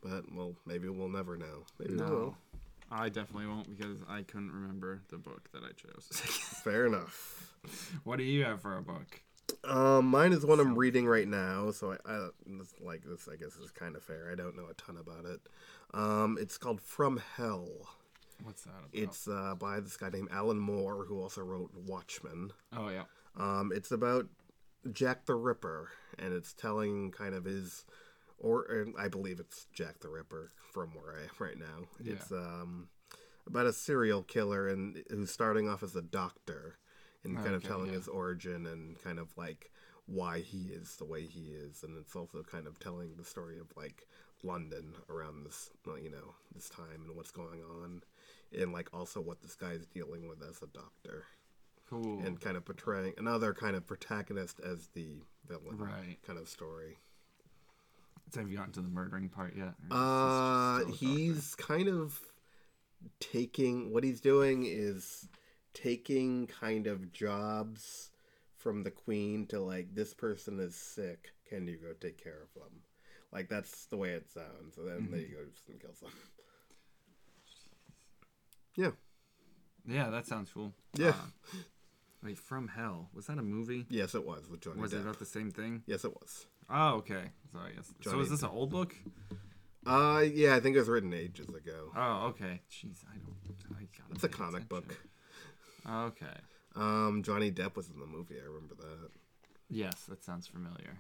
but well, maybe we'll never know. Maybe no, we'll. I definitely won't because I couldn't remember the book that I chose. Fair enough. What do you have for a book? Um, mine is one so. I'm reading right now, so I, I like this. I guess is kind of fair. I don't know a ton about it. Um, it's called From Hell. What's that about? It's uh, by this guy named Alan Moore, who also wrote Watchmen. Oh yeah. Um, it's about Jack the Ripper, and it's telling kind of his, or, or I believe it's Jack the Ripper from where I am right now. Yeah. It's um about a serial killer and who's starting off as a doctor, and kind okay, of telling yeah. his origin and kind of like why he is the way he is, and it's also kind of telling the story of like London around this, you know, this time and what's going on, and like also what this guy's dealing with as a doctor. Cool. And kind of portraying another kind of protagonist as the villain right. kind of story. So have you gotten to the murdering part yet? Uh, he's kind of taking... What he's doing is taking kind of jobs from the queen to, like, this person is sick. Can you go take care of them? Like, that's the way it sounds. And then mm-hmm. there you go, just and kill someone. Yeah. Yeah, that sounds cool. Yeah. Uh, Wait, From Hell. Was that a movie? Yes, it was. With Johnny was Depp. It about the same thing? Yes, it was. Oh, okay. Sorry, yes. So is this an old book? Uh, yeah, I think it was written ages ago. Oh, okay. Jeez, I don't... I gotta it's a comic attention. book. Okay. Um, Johnny Depp was in the movie. I remember that. Yes, that sounds familiar.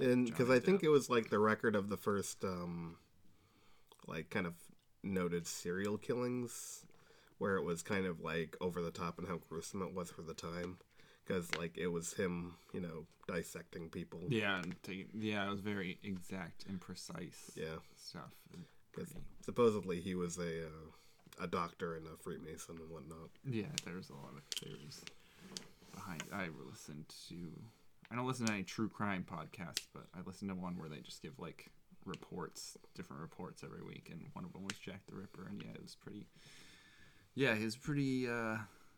And because I think Depp. It was like the record of the first, um, like kind of noted serial killings. Where it was kind of, like, over the top and how gruesome it was for the time. Because, like, it was him, you know, dissecting people. Yeah, and take, yeah, it was very exact and precise yeah. stuff. Because supposedly he was a uh, a doctor and a Freemason and whatnot. Yeah, there's a lot of theories behind it. I listened to... I don't listen to any true crime podcasts, but I listened to one where they just give, like, reports, different reports every week. And one of them was Jack the Ripper, and, yeah, it was pretty... Yeah, he's pretty uh,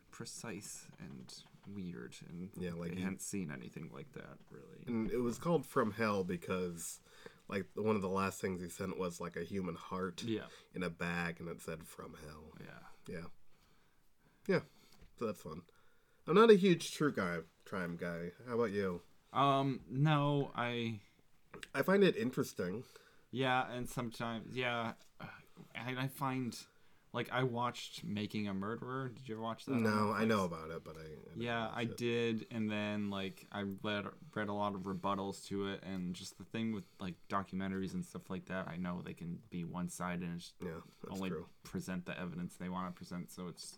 precise and weird, and yeah, like they he, hadn't seen anything like that, really. And it was called From Hell because, like one of the last things he sent was like a human heart yeah. in a bag, and it said "From Hell." Yeah, yeah, yeah. So that's fun. I'm not a huge true crime crime guy. How about you? Um, no, I. I find it interesting. Yeah, and sometimes, yeah, and I find, like, I watched Making a Murderer. Did you ever watch that? No, I know about it, but I. I yeah, I it. did, and then like I read read a lot of rebuttals to it, and just the thing with like documentaries and stuff like that. I know they can be one sided and just yeah, only true. present the evidence they want to present. So it's,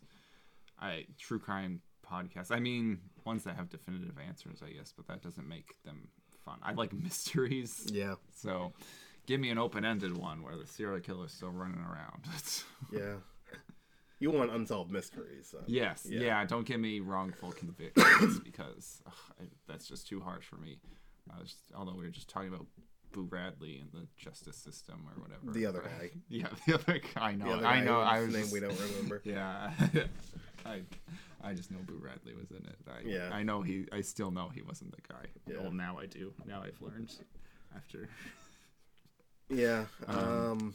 I true crime podcasts. I mean, ones that have definitive answers, I guess, but that doesn't make them fun. I like mysteries. Yeah. So. Give me an open-ended one where the serial killer's still running around. yeah. You want unsolved mysteries. So. Yes. Yeah. yeah. Don't give me wrongful convictions because ugh, I, that's just too harsh for me. Uh, just, although we were just talking about Boo Radley and the justice system or whatever. The other but, guy. Yeah. The other guy. I know. The other guy I know. I was name just, we don't remember. Yeah. I I just know Boo Radley was in it. I, yeah. I know he. I still know he wasn't the guy. Yeah. Well, now I do. Now I've learned after. Yeah, um, um,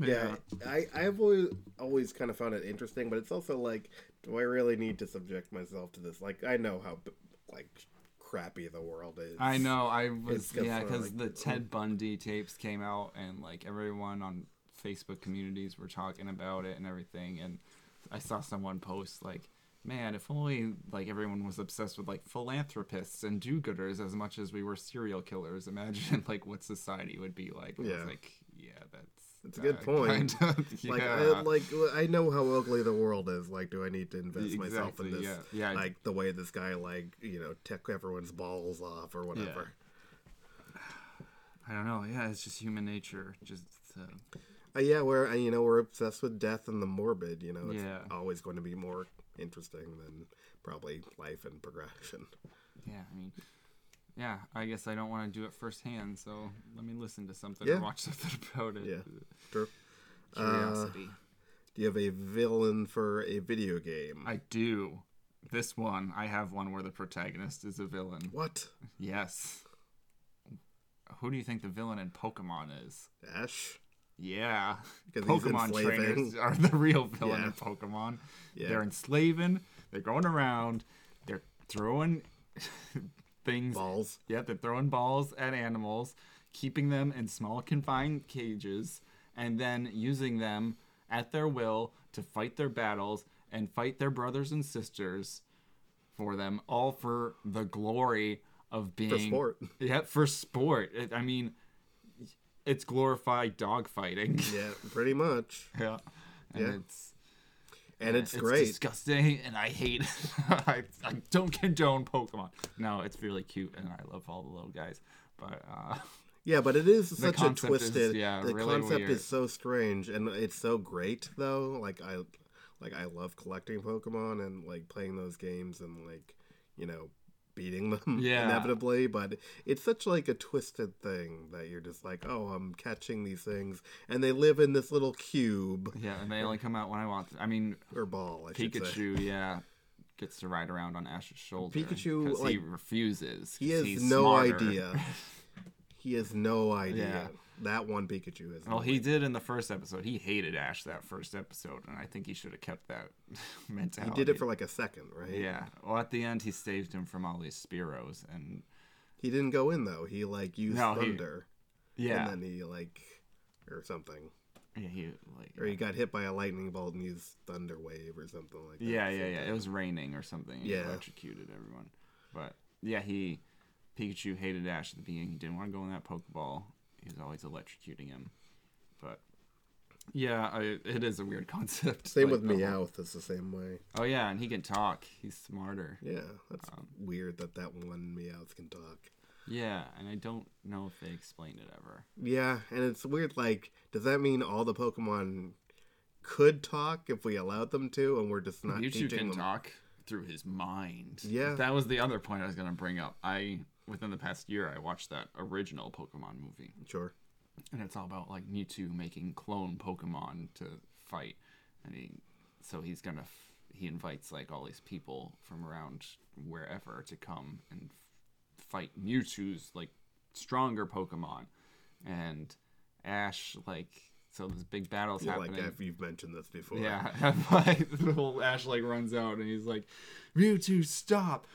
yeah. I, I've always, always kind of found it interesting, but it's also like, do I really need to subject myself to this? Like, I know how, like, crappy the world is. I know, I was, yeah, because like, the Ted Bundy tapes came out, and, like, everyone on Facebook communities were talking about it and everything, and I saw someone post, like, man, if only, like, everyone was obsessed with, like, philanthropists and do-gooders as much as we were serial killers. Imagine, like, what society would be like. Yeah. It's like, yeah, that's... That's a good uh, point. Kind of, yeah. Like, I, like, I know how ugly the world is. Like, do I need to invest exactly, myself in this? Yeah. Yeah, like, I, the way this guy, like, you know, took everyone's balls off or whatever. Yeah. I don't know. Yeah, it's just human nature. Just... Uh... Uh, yeah, we're, you know, we're obsessed with death and the morbid, you know. It's yeah. always going to be more... interesting than probably life and progression. Yeah, I mean, yeah, I guess I don't want to do it firsthand, so let me listen to something yeah. or watch something about it. Yeah, sure. Curiosity. Uh, do you have a villain for a video game? I do. This one, I have one where the protagonist is a villain. What? Yes. Who do you think the villain in Pokemon is? Ash. Yeah, Pokemon trainers are the real villain yeah. in Pokemon. Yeah. They're enslaving, they're going around, they're throwing things. Balls. Yeah, they're throwing balls at animals, keeping them in small confined cages, and then using them at their will to fight their battles and fight their brothers and sisters for them, all for the glory of being... For sport. Yeah, for sport. It, I mean... It's glorified dogfighting. Yeah, pretty much. yeah. And yeah. it's and it's, it's great. It's disgusting, and I hate it. I, I don't condone Pokemon. No, it's really cute, and I love all the little guys. But uh, yeah, but it is such a twisted. Is, yeah, the really concept weird. Is so strange, and it's so great though. Like I, like I love collecting Pokemon and like playing those games and like you know. beating them yeah. inevitably, but it's such like a twisted thing that you're just like, oh, I'm catching these things, and they live in this little cube. Yeah, and they only come out when I want. To. I mean, or ball. I Pikachu, should say. yeah, gets to ride around on Ash's shoulder. Pikachu, like, he refuses. He has he's no smarter. idea. He has no idea. Yeah. That one Pikachu is. Well, he did in the first episode. He hated Ash that first episode, and I think he should have kept that mentality. He did it for like a second, right? Yeah. Well, at the end, he saved him from all these Spearows, and he didn't go in though. He like used no, thunder, he... yeah, and then he like or something. Yeah, he like or he got hit by a lightning bolt and used thunder wave or something like that. Yeah, yeah, yeah. It was raining or something. Yeah, he electrocuted everyone. But yeah, he Pikachu hated Ash at the beginning. He didn't want to go in that Pokeball. He's always electrocuting him, but yeah, I, it is a weird concept. Same like, with Meowth is the same way. Oh yeah, and he can talk. He's smarter. Yeah, that's um, weird that that one Meowth can talk. Yeah, and I don't know if they explained it ever. Yeah, and it's weird. Like, does that mean all the Pokemon could talk if we allowed them to, and we're just not Mewtwo teaching them? Mewtwo can talk through his mind. Yeah, that was the other point I was gonna bring up. I. Within the past year, I watched that original Pokemon movie. Sure. And it's all about, like, Mewtwo making clone Pokemon to fight. And he, so he's gonna, f- he invites, like, all these people from around wherever to come and f- fight Mewtwo's, like, stronger Pokemon. and Ash, like, so this big battle's yeah, happening. Like, you've mentioned this before. Yeah, and, like, the whole Ash, like, runs out, and he's like, Mewtwo, stop!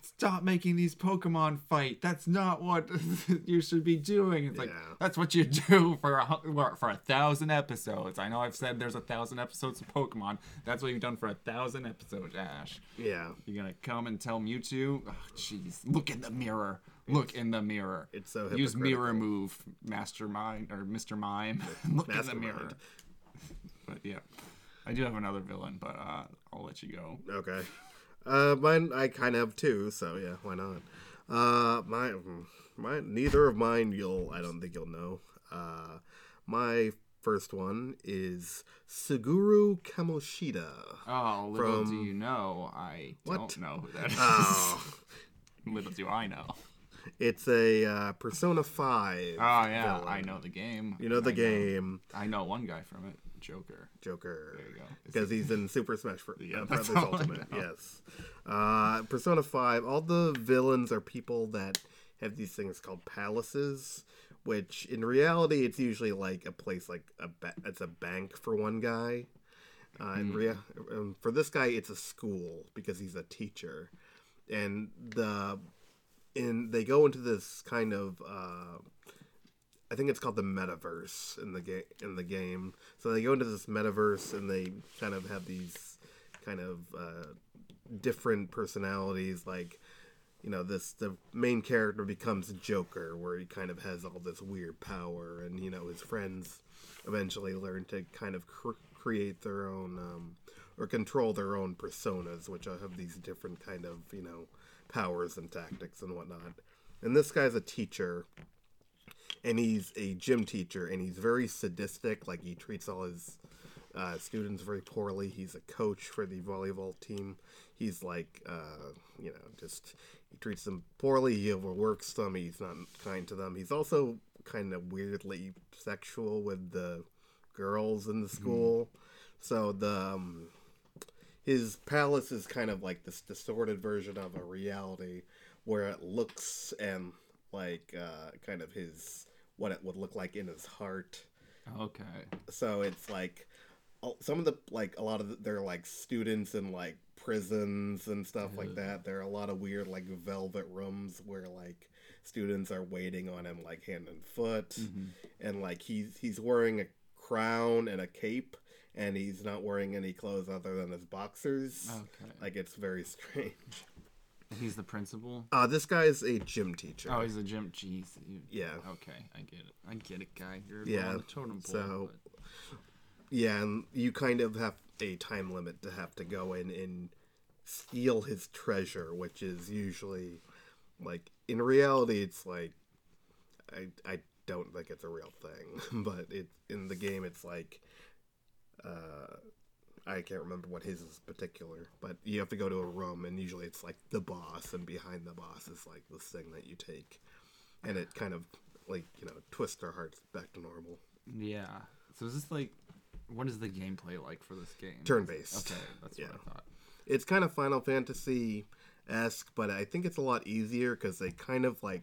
Stop making these Pokemon fight. That's not what you should be doing. It's yeah. like, that's what you do for a, for a thousand episodes. I know I've said there's a thousand episodes of Pokemon. That's what you've done for a thousand episodes, Ash. Yeah. You're going to come and tell Mewtwo? Oh, jeez. Look in the mirror. Look it's, in the mirror. It's so hypocritical. Use mirror move, Mastermind, or Mister Mime. Look in the mirror. But, yeah. I do have another villain, but uh, I'll let you go. Okay. Uh, mine, I kind of have two, so yeah, why not? Uh, my, my, neither of mine you'll, I don't think you'll know. Uh, my first one is Suguru Kamoshida. Oh, little from... do you know, I what? don't know who that is. Oh. Little do I know. It's a, uh, Persona five. Oh, yeah, villain. I know the game. You know the I game. Know, I know one guy from it. Joker. Joker. There you go. Because he's in Super Smash Bros. Yeah, that's all Ultimate. Yes. Uh, Persona five. All the villains are people that have these things called palaces, which in reality it's usually like a place like a ba- it's a bank for one guy. Uh, and mm. rea- um, for this guy, it's a school because he's a teacher, and the in they go into this kind of. Uh, I think it's called the metaverse in the game. In the game, so they go into this metaverse and they kind of have these kind of uh, different personalities. Like, you know, this the main character becomes Joker, where he kind of has all this weird power, and you know his friends eventually learn to kind of cr- create their own um, or control their own personas, which have these different kind of you know powers and tactics and whatnot. And this guy's a teacher. And he's a gym teacher, and he's very sadistic. Like, he treats all his uh, students very poorly. He's a coach for the volleyball team. He's, like, uh, you know, just... He treats them poorly. He overworks them. He's not kind to them. He's also kind of weirdly sexual with the girls in the school. Mm-hmm. So the... Um, his palace is kind of like this distorted version of a reality where it looks and, like, uh, kind of his... what it would look like in his heart. Okay. So it's like some of the like a lot of the, they're like students in like prisons and stuff Ugh. like that. There are a lot of weird like velvet rooms where like students are waiting on him like hand and foot, mm-hmm. and like he's he's wearing a crown and a cape, and he's not wearing any clothes other than his boxers. Okay. Like it's very strange. He's the principal? Uh, this guy is a gym teacher. Oh, he's a gym... Jeez. Yeah. Okay, I get it. I get it, guy. You're yeah. on the totem pole. So, but... yeah, and you kind of have a time limit to have to go in and steal his treasure, which is usually, like, in reality, it's like... I, I don't think it's a real thing, but it in the game, it's like... Uh, I can't remember what his is particular, but you have to go to a room, and usually it's like the boss, and behind the boss is like this thing that you take, and it kind of like you know twists their hearts back to normal. Yeah. So is this like, what is the gameplay like for this game? Turn-based. Okay, that's yeah. what I thought. It's kind of Final Fantasy-esque, but I think it's a lot easier because they kind of like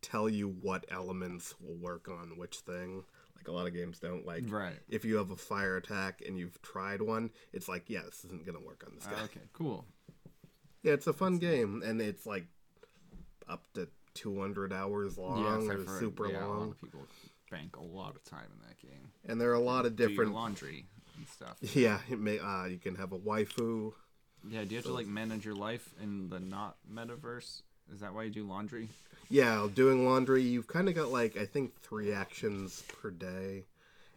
tell you what elements will work on which thing. A lot of games don't like right. if you have a fire attack and you've tried one, it's like, yeah, this isn't gonna work on this guy. Uh, okay, cool. Yeah, it's a fun That's game, and it's like up to two hundred hours long. Yeah, or for, super yeah, long. A lot of people bank a lot of time in that game, and there are a lot of different do your laundry and stuff. Yeah, it may, uh, you can have a waifu. Yeah, do you have so to like manage your life in the not metaverse? Is that why you do laundry? Yeah, doing laundry, you've kind of got, like, I think three actions per day.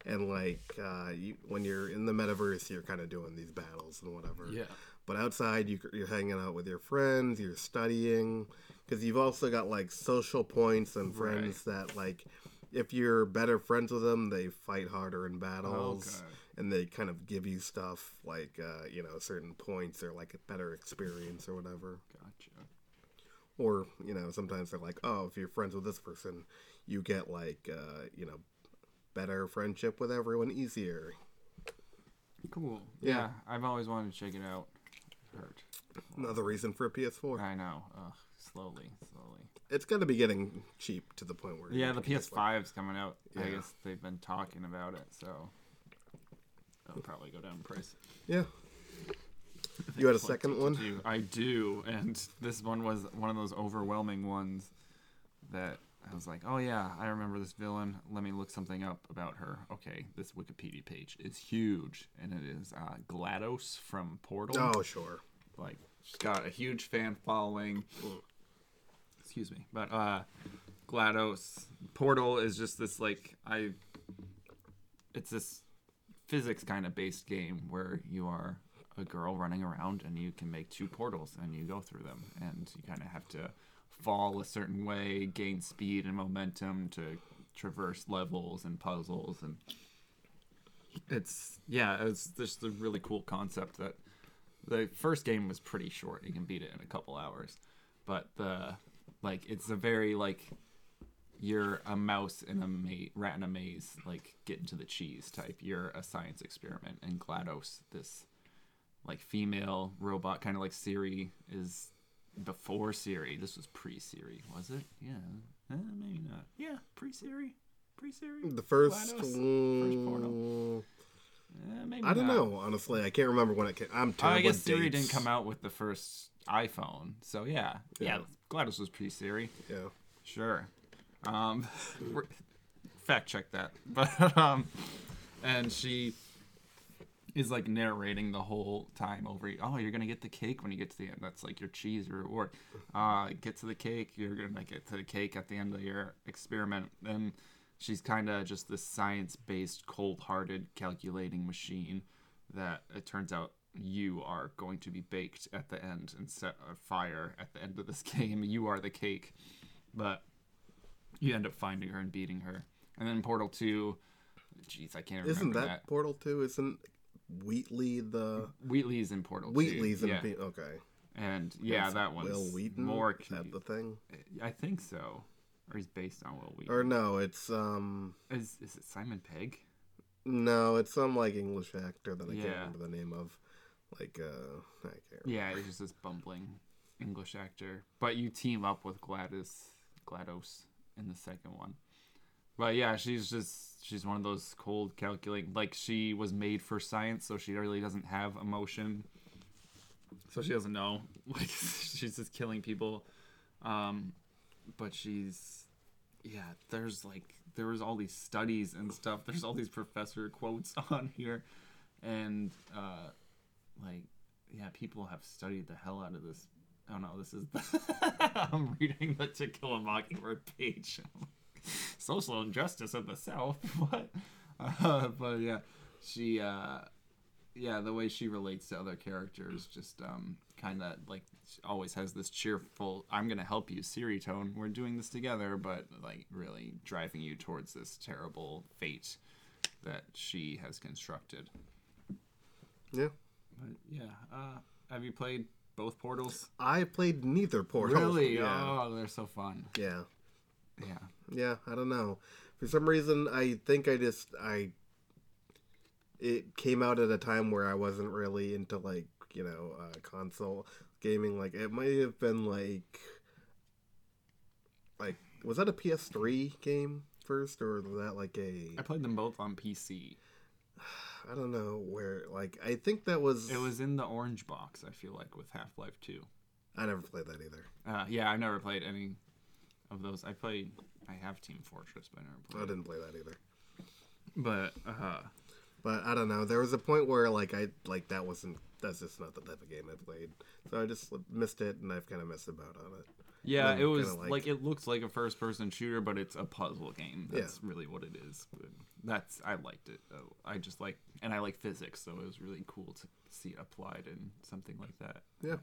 And, like, uh, you, when you're in the metaverse, you're kind of doing these battles and whatever. Yeah. But outside, you, you're hanging out with your friends, you're studying. Because you've also got, like, social points and friends right. that, like, if you're better friends with them, they fight harder in battles. Okay. And they kind of give you stuff, like, uh, you know, certain points or, like, a better experience or whatever. Gotcha. Or, you know, sometimes they're like, oh, if you're friends with this person, you get, like, uh, you know, better friendship with everyone easier. Cool. Yeah. yeah I've always wanted to check it out. Hurt. Another reason for a P S four. I know. Ugh, slowly, slowly. It's going to be getting cheap to the point where... Yeah, the P S five's coming out. Yeah. I guess they've been talking about it, so... It'll probably go down in price. Yeah. You had a second one? I do, and this one was one of those overwhelming ones that I was like, oh yeah, I remember this villain. Let me look something up about her. Okay, this Wikipedia page is huge, and it is uh, GLaDOS from Portal. Oh, sure. Like, she's got a huge fan following. Excuse me. But uh, GLaDOS, Portal is just this, like, I... It's this physics kind of based game where you are a girl running around and you can make two portals and you go through them and you kind of have to fall a certain way, gain speed and momentum to traverse levels and puzzles, and it's yeah it's just a really cool concept. That the first game was pretty short, you can beat it in a couple hours, but the like it's a very like you're a mouse in a ma- rat in a maze, like get into the cheese type. You're a science experiment, and GLaDOS, this like female robot, kind of like Siri, is before Siri. This was pre-Siri, was it? Yeah, eh, maybe not. Yeah, pre-Siri, pre-Siri. The first, GLaDOS, um, first portal. Eh, maybe I don't not. know. Honestly, I can't remember when it came. I'm terrible. I guess Siri didn't come out with the first iPhone, so yeah, yeah. yeah GLaDOS was pre-Siri. Yeah, sure. Um, fact check that. But um, and she is like narrating the whole time over. Oh, you're gonna get the cake when you get to the end. That's like your cheese, your reward. Uh, get to the cake. You're gonna get to the cake at the end of your experiment. And she's kind of just this science-based, cold-hearted, calculating machine that it turns out you are going to be baked at the end and set on fire at the end of this game. You are the cake, but you end up finding her and beating her. And then Portal two, jeez, I can't remember Isn't that. that. Portal two? Isn't Wheatley the... Wheatley's in Portal Wheatley's two. Wheatley's in... Yeah. Be- okay. And, yeah, That's that one's Will Wheaton? More... Is that the thing? I think so. Or he's based on Will Wheaton. Or no, it's, um... Is is it Simon Pegg? No, it's some, like, English actor that I yeah. can't remember the name of. Like, uh... I can't remember. Yeah, he's just this bumbling English actor. But you team up with GLaDOS... GLaDOS... in the second one. But yeah, she's just she's one of those cold, calculating, like she was made for science, so she really doesn't have emotion, so she doesn't know, like she's just killing people. Um but she's yeah there's like there was all these studies and stuff, there's all these professor quotes on here, and uh like yeah people have studied the hell out of this. Oh no, this is the... I'm reading the To Kill a Mockingbird page. Social injustice in the South. What? Uh, but yeah, she, uh, yeah, the way she relates to other characters, just um, kind of like she always has this cheerful, I'm going to help you, Siri tone. We're doing this together, but like really driving you towards this terrible fate that she has constructed. Yeah. But yeah, uh, have you played both portals? I played neither portal. Really? Yeah. Oh, they're so fun. Yeah. Yeah. Yeah, I don't know. For some reason, I think I just, I, it came out at a time where I wasn't really into, like, you know, uh, console gaming. Like, it might have been, like, like, was that a P S three game first, or was that, like, a... I played them both on P C. I don't know where, like, I think that was... It was in the orange box, I feel like, with Half-Life two. I never played that either. Uh, yeah, I never played any of those. I played, I have Team Fortress, but I never played I didn't it. play that either. But, uh... But, I don't know, there was a point where, like, I, like, that wasn't, that's just not the type of game I played. So I just missed it, and I've kind of missed about on it. Yeah, it was, like... like, it looks like a first-person shooter, but it's a puzzle game. That's yeah. really what it is. That's, I liked it. I just like, and I like physics, so it was really cool to see it applied in something like that. Yeah.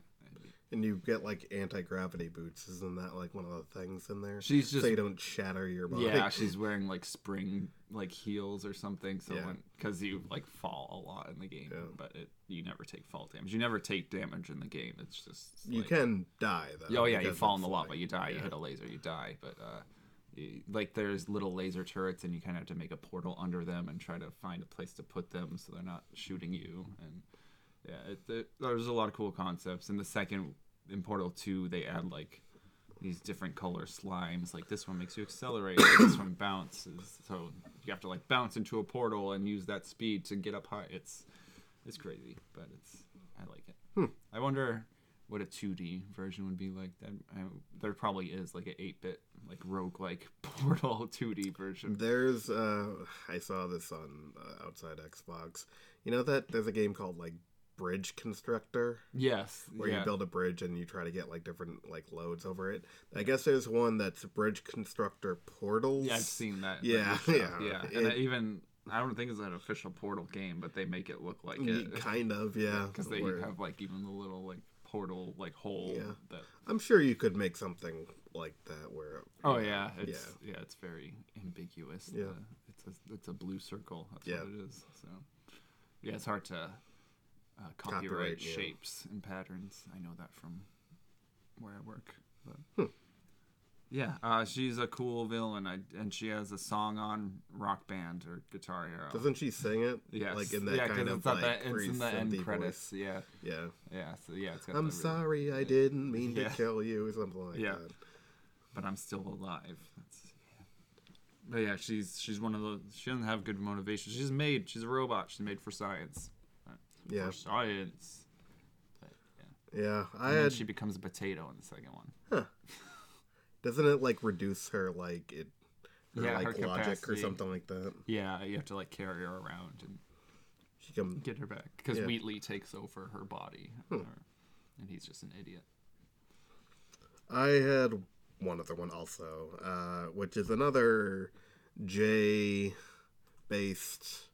And you get, like, anti-gravity boots. Isn't that, like, one of the things in there? She's just... So you don't shatter your body. Yeah, she's wearing, like, spring, like, heels or something. So yeah. Because you, like, fall a lot in the game. Yeah. But it, you never take fall damage. You never take damage in the game. It's just... Like, you can die, though. Oh, yeah, you fall in the lava. Like, you die. Yeah. You hit a laser. You die. But, uh... like there's little laser turrets and you kind of have to make a portal under them and try to find a place to put them so they're not shooting you, and Yeah, it, it, there's a lot of cool concepts. And the second, in Portal two, they add, like, these different color slimes. Like, this one makes you accelerate, this one bounces. So you have to, like, bounce into a portal and use that speed to get up high. It's it's crazy, but it's I like it. Hmm. I wonder what a two D version would be like. I, I, there probably is, like, an eight-bit, like, roguelike Portal two D version. There's, uh, I saw this on uh, Outside Xbox. You know that there's a game called, like, Bridge Constructor? Yes. Where yeah. you build a bridge and you try to get, like, different, like, loads over it. I guess there's one that's Bridge Constructor Portals. Yeah, I've seen that. Yeah. Yeah. yeah. And it, even, I don't think it's an official Portal game, but they make it look like it. Kind of, yeah. Because they Where... have, like, even the little, like, portal, like, hole. Yeah. That... I'm sure you could make something like that where... Oh, yeah. It's, yeah. yeah, it's very ambiguous. Yeah. The, it's, a, it's a blue circle. That's yeah. what it is. So, yeah, it's hard to... Uh, copyright, copyright shapes yeah. and patterns. I know that from where I work. But hmm. Yeah, uh, she's a cool villain, I, and she has a song on Rock Band or Guitar Hero. Doesn't she sing it? Yes. Like in that yeah, kind of like that, it's in the end credits. Voice. Yeah. Yeah. Yeah. So yeah, it's got I'm sorry, really, I didn't mean yeah. to kill you, or something like yeah. that. But I'm still alive. That's, yeah. But yeah, she's she's one of the. She doesn't have good motivation. She's made. She's a robot. She's made for science. Yeah. For science. But, yeah. yeah. I and then had... she becomes a potato in the second one. Huh. Doesn't it like reduce her like it her, yeah, like, her logic capacity. Or something like that? Yeah, you have to like carry her around and she can... get her back. Because yeah. Wheatley takes over her body hmm. her, and he's just an idiot. I had one other one also, uh, which is another J based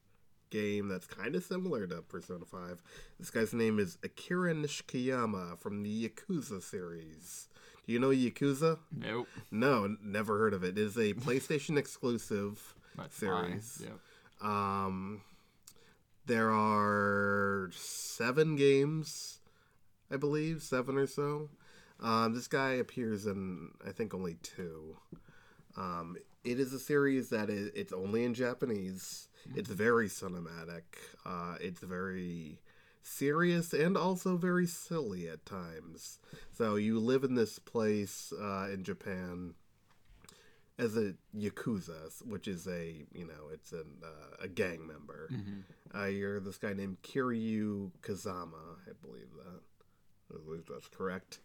game that's kind of similar to Persona five. This guy's name is Akira Nishiyama from the Yakuza series. Do you know Yakuza? Nope. No, never heard of it. It is a PlayStation exclusive that's series. Yep. Um, there are seven games, I believe, seven or so. Um, this guy appears in, I think, only two. Um, it is a series that is, it's only in Japanese. It's very cinematic. Uh, it's very serious and also very silly at times. So you live in this place uh, in Japan as a Yakuza, which is a, you know, it's an, uh, a gang member. Mm-hmm. Uh, you're this guy named Kiryu Kazama, I believe that. I believe that's correct.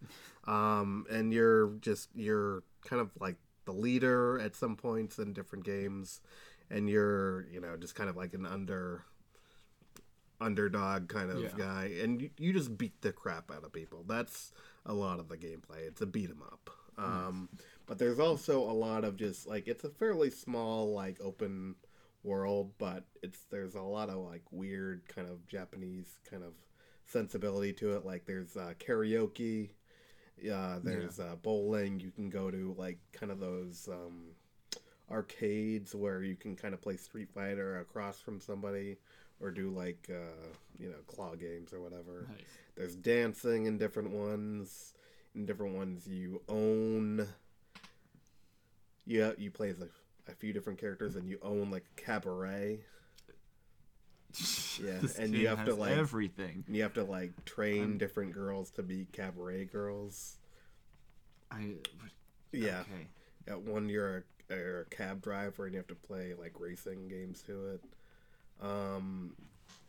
Um, and you're just, you're kind of like the leader at some points in different games. And you're, you know, just kind of like an under underdog kind of yeah. guy. And you, you just beat the crap out of people. That's a lot of the gameplay. It's a beat 'em up. Um, nice. But there's also a lot of just, like, it's a fairly small, like, open world. But it's there's a lot of, like, weird kind of Japanese kind of sensibility to it. Like, there's uh, karaoke. Uh, there's yeah. uh, bowling. You can go to, like, kind of those... Um, arcades where you can kind of play Street Fighter across from somebody or do like uh you know claw games or whatever. Nice. There's dancing in different ones. In different ones you own yeah you play as a, a few different characters and you own like a cabaret. Yeah, this and you have to like everything. You have to like train I'm... different girls to be cabaret girls. I yeah. Okay. At one you're a or a cab driver and you have to play like racing games to it um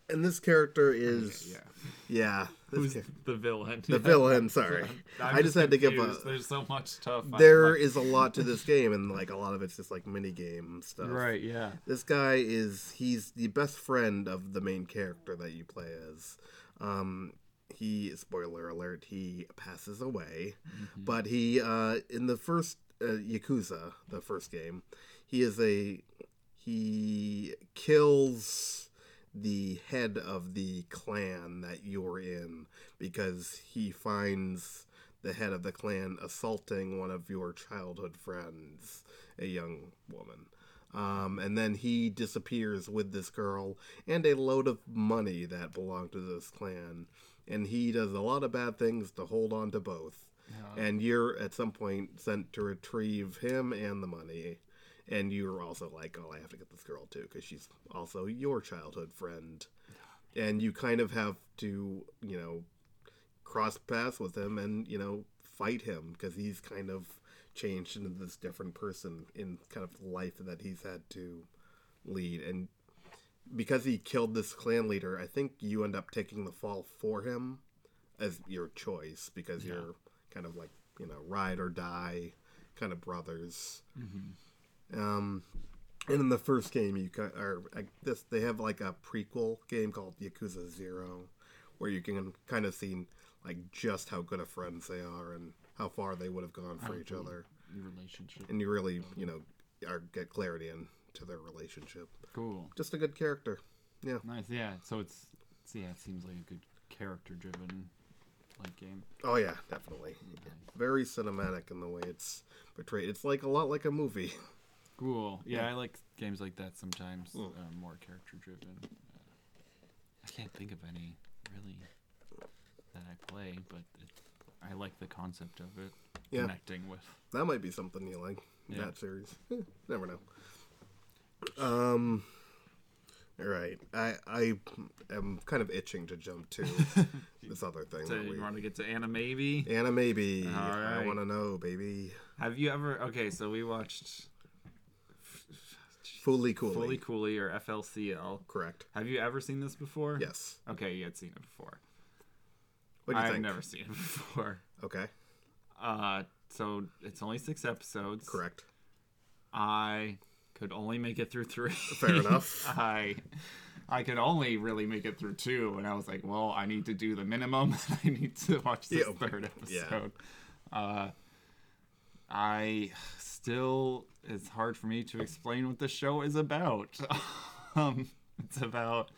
and this character is okay, yeah yeah who's ca- the villain the yeah. villain sorry I'm I just had confused. to give a there's so much stuff there like... is a lot to this game and like a lot of it's just like mini game stuff right yeah this guy is he's the best friend of the main character that you play as. um he spoiler alert he passes away mm-hmm. but he uh in the first Uh, Yakuza, the first game, he is a he kills the head of the clan that you're in because he finds the head of the clan assaulting one of your childhood friends, a young woman, um, and then he disappears with this girl and a load of money that belonged to this clan, and he does a lot of bad things to hold on to both. Yeah. And you're at some point sent to retrieve him and the money, and you're also like, "Oh, I have to get this girl too, because she's also your childhood friend." and you kind of have to, you know, cross paths with him and, you know, fight him because he's kind of changed into this different person in kind of life that he's had to lead. And because he killed this clan leader, I think you end up taking the fall for him as your choice because yeah. you're kind of like, you know, ride or die kind of brothers. Mm-hmm. Um, and in the first game, you can, or like this, they have like a prequel game called Yakuza Zero, where you can kind of see like just how good of friends they are and how far they would have gone for each other. Your relationship, and you really, you know, are, get clarity into their relationship. Cool. Just a good character. Yeah. Nice. Yeah. So it's, it's yeah, it seems like a good character-driven like game. Oh yeah, definitely. Nice. Very cinematic in the way it's portrayed. It's like a lot like a movie. Cool. Yeah, yeah, I like games like that sometimes. Mm. Uh, more character-driven. Uh, I can't think of any, really, that I play, but it, I like the concept of it. Yeah. Connecting with. That might be something you like, yeah. that series. Eh, never know. Um, all right. I, I am kind of itching to jump to this other thing. So that you we, want to get to Animabi? Animabi. All right. I want to know, baby. Have you ever... Okay, so we watched... Fully Cooley. Fully Cooley, or F L C L. Correct. Have you ever seen this before? Yes. Okay, you had seen it before. What do you I've think? I've never seen it before. Okay. Uh, so it's only six episodes. Correct. I could only make it through three. Fair enough. I, I could only really make it through two, and I was like, well, I need to do the minimum. I need to watch this Ew. third episode. Yeah. Uh, I still... It's hard for me to explain what the show is about. um, it's about,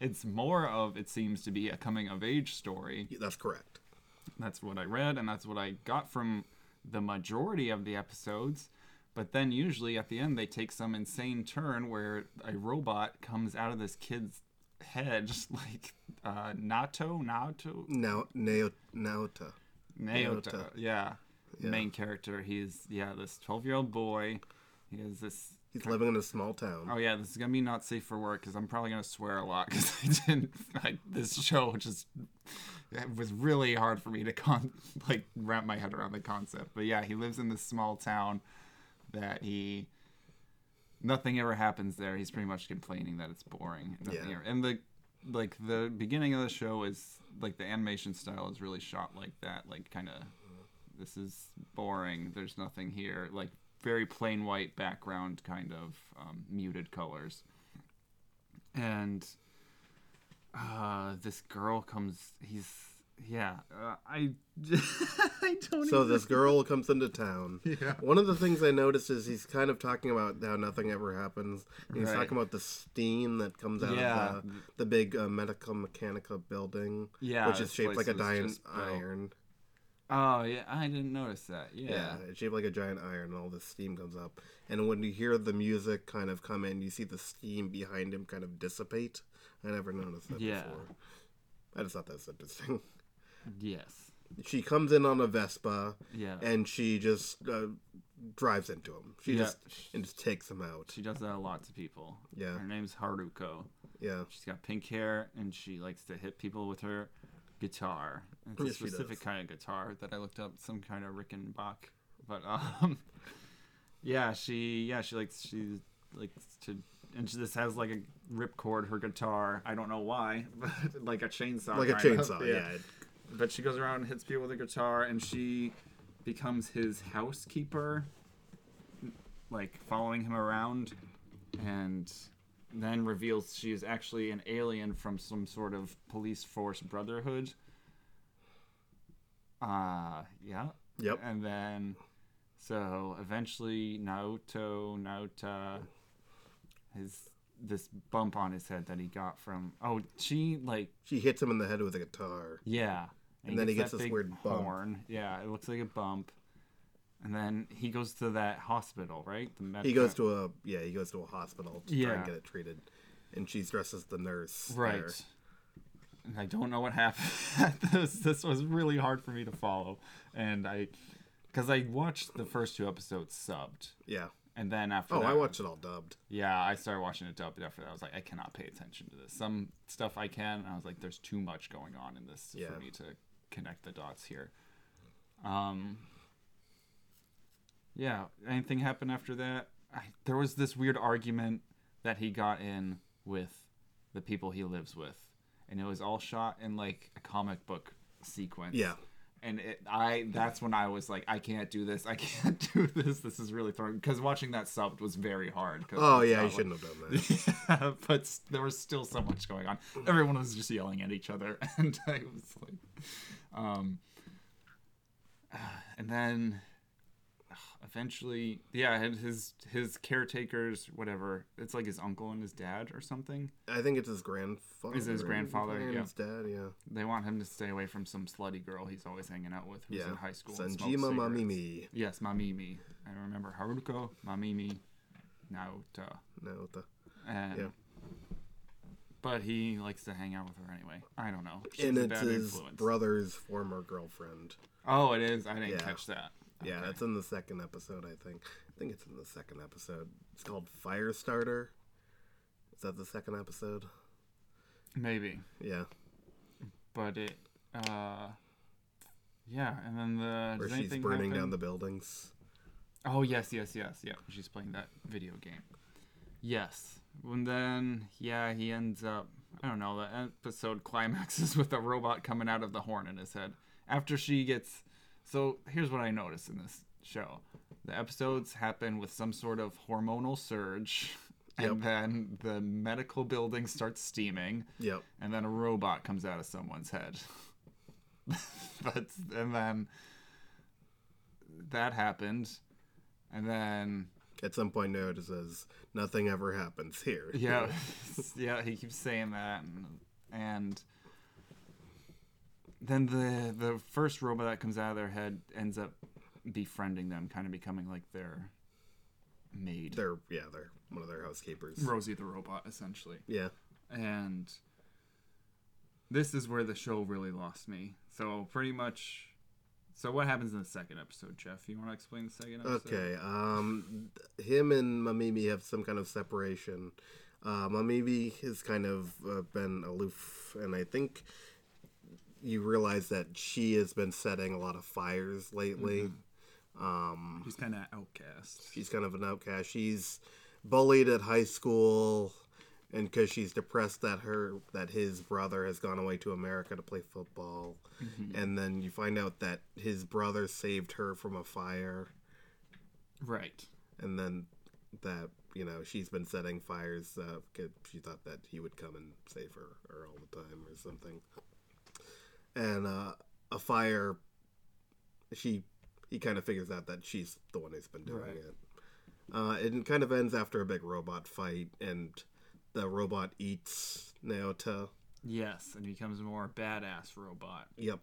it's more of, it seems to be a coming of age story. Yeah, that's correct. That's what I read, and that's what I got from the majority of the episodes. But then usually at the end, they take some insane turn where a robot comes out of this kid's head, just like uh, Naoto, Naoto? Now, Naota. Naota. Naota, yeah. Yeah. Main character, he's yeah this twelve year old boy. He has this he's living of, in a small town. Oh yeah, this is gonna be not safe for work because I'm probably gonna swear a lot because I didn't I, this show just it was really hard for me to con like wrap my head around the concept. But yeah, he lives in this small town that he nothing ever happens there. He's pretty much complaining that it's boring. Yeah. Ever, and the like the beginning of the show is like the animation style is really shot like that, like kind of. This is boring. There's nothing here. Like, very plain white background, kind of um, muted colors. And uh, this girl comes... He's... Yeah. Uh, I, I don't So even... this girl comes into town. Yeah. One of the things I noticed is he's kind of talking about how nothing ever happens. And he's right. talking about the steam that comes out yeah. of the, the big uh, medical mechanica building. Yeah. Which is shaped like a giant iron. Oh, yeah, I didn't notice that, yeah. Yeah, it's shaped like a giant iron, and all this steam comes up. And when you hear the music kind of come in, you see the steam behind him kind of dissipate. I never noticed that yeah. before. I just thought that was interesting. Yes. She comes in on a Vespa, yeah. and she just uh, drives into him. She yeah. just and just takes him out. She does that a lot to people. Yeah. Her name's Haruko. Yeah. She's got pink hair, and she likes to hit people with her guitar. It's yes, a specific kind of guitar that I looked up, some kind of Rickenbach. But um yeah, she yeah, she likes she likes to and she just has like a ripcord her guitar. I don't know why, but like a chainsaw. Like a chainsaw, yeah. yeah. But she goes around and hits people with a guitar and she becomes his housekeeper, like following him around, and then reveals she is actually an alien from some sort of police force brotherhood. Uh, yeah. Yep. And then, so eventually Naoto, Naota, his, this bump on his head that he got from, oh, she like... She hits him in the head with a guitar. Yeah. And, and then he gets, he gets this weird horn. Bump. Yeah, it looks like a bump. And then he goes to that hospital, right? The med- he goes to a yeah, he goes to a hospital to yeah. try and get it treated, and she's dressed as the nurse. Right. There. And I don't know what happened. this this was really hard for me to follow, and I, because I watched the first two episodes subbed. Yeah. And then after oh, that, I watched it all dubbed. Yeah, I started watching it dubbed after that. I was like, I cannot pay attention to this. Some stuff I can, and I was like, there's too much going on in this yeah. for me to connect the dots here. Um. Yeah, anything happened after that? I, there was this weird argument that he got in with the people he lives with, and it was all shot in like a comic book sequence. Yeah. And it, I that's when I was like, I can't do this. I can't do this. This is really throwing... Because watching that subbed was very hard. Oh, yeah, you like, shouldn't have done that. Yeah, but there was still so much going on. Everyone was just yelling at each other. And I was like... Um, and then... Eventually... Yeah, and his, his caretakers, whatever. It's like his uncle and his dad or something. I think it's his grandfather. Is it his grandfather? Yeah. His dad, yeah. They want him to stay away from some slutty girl he's always hanging out with who's yeah. in high school. Sanjima Mamimi. Yes, Mamimi. I remember Haruko, Mamimi, Naota. Naota. And, yeah. But he likes to hang out with her anyway. I don't know. She's and a it's bad his influence. Brother's former girlfriend. Oh, it is? I didn't yeah. catch that. Yeah, okay. That's in the second episode, I think. I think it's in the second episode. It's called Firestarter. Is that the second episode? Maybe. Yeah. But it, uh, yeah, and then the... Where she's burning happen? down the buildings. Oh, yes, yes, yes, yeah. She's playing that video game. Yes. And then, yeah, he ends up, I don't know, the episode climaxes with a robot coming out of the horn in his head. After she gets... So here's what I noticed in this show. The episodes happen with some sort of hormonal surge, yep. and then the medical building starts steaming, yep. and then a robot comes out of someone's head. That's, and then that happened, and then... At some point, Noda says, nothing ever happens here. Yeah, yeah, he keeps saying that, and... and Then the the first robot that comes out of their head ends up befriending them, kind of becoming like their maid. They're yeah, they're one of their housekeepers. Rosie the robot, essentially. Yeah. And this is where the show really lost me. So pretty much, so what happens in the second episode, Jeff? You want to explain the second episode? Okay. Um, him and Mamimi have some kind of separation. Uh, Mamimi has kind of uh, been aloof, and I think. You realize that she has been setting a lot of fires lately. Mm-hmm. Um, she's kind of outcast. She's kind of an outcast. She's bullied at high school, and because she's depressed that her that his brother has gone away to America to play football, mm-hmm. and then you find out that his brother saved her from a fire. Right. And then that you know she's been setting fires uh, because she thought that he would come and save her, her all the time or something. And uh, a fire, she he kind of figures out that she's the one who's been doing right. it. Uh, it kind of ends after a big robot fight, and the robot eats Naota. Yes, and becomes a more badass robot. Yep.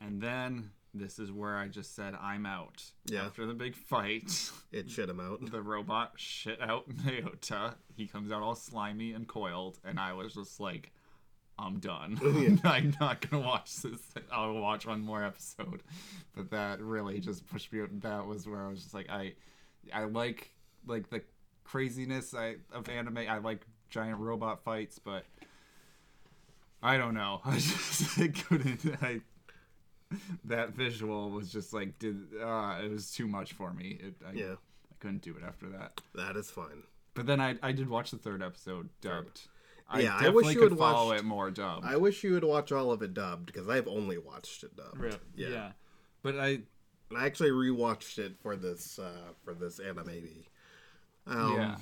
And then this is where I just said, I'm out. Yeah. After the big fight. It shit him out. The robot shit out Naota. He comes out all slimy and coiled, and I was just like... I'm done. Yeah. I'm not going to watch this. I'll watch one more episode. But that really just pushed me out. That was where I was just like, I I like like the craziness I, of anime. I like giant robot fights, but I don't know. I just I couldn't. I, that visual was just like, did uh, it was too much for me. It, I, yeah. I couldn't do it after that. That is fine. But then I, I did watch the third episode dubbed. Sure. I yeah, I wish you could would follow watched, it more dubbed. I wish you would watch all of it dubbed because I've only watched it dubbed. Really? Yeah. yeah, but I, I actually rewatched it for this uh, for this anime. Um, yeah,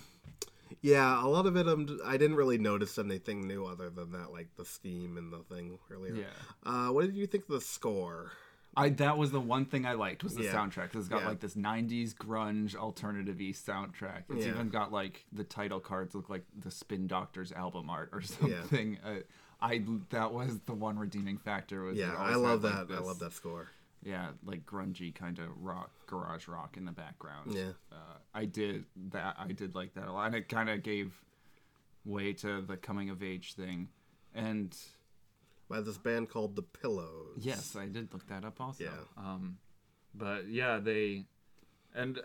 yeah. A lot of it, I'm, I didn't really notice anything new other than that, like the steam and the thing earlier. Yeah. Uh, what did you think of the score? I that was the one thing I liked was the yeah. soundtrack. It's got yeah. like this nineties grunge alternative-y soundtrack. It's yeah. even got like the title cards look like the Spin Doctors album art or something. Yeah. I, I that was the one redeeming factor. Was yeah, I love that. Like I love that score. Yeah, like grungy kind of rock, garage rock in the background. Yeah, uh, I did that. I did like that a lot, and it kind of gave way to the coming of age thing, and. By this band called The Pillows. Yes, I did look that up also. Yeah. Um, but yeah, they... And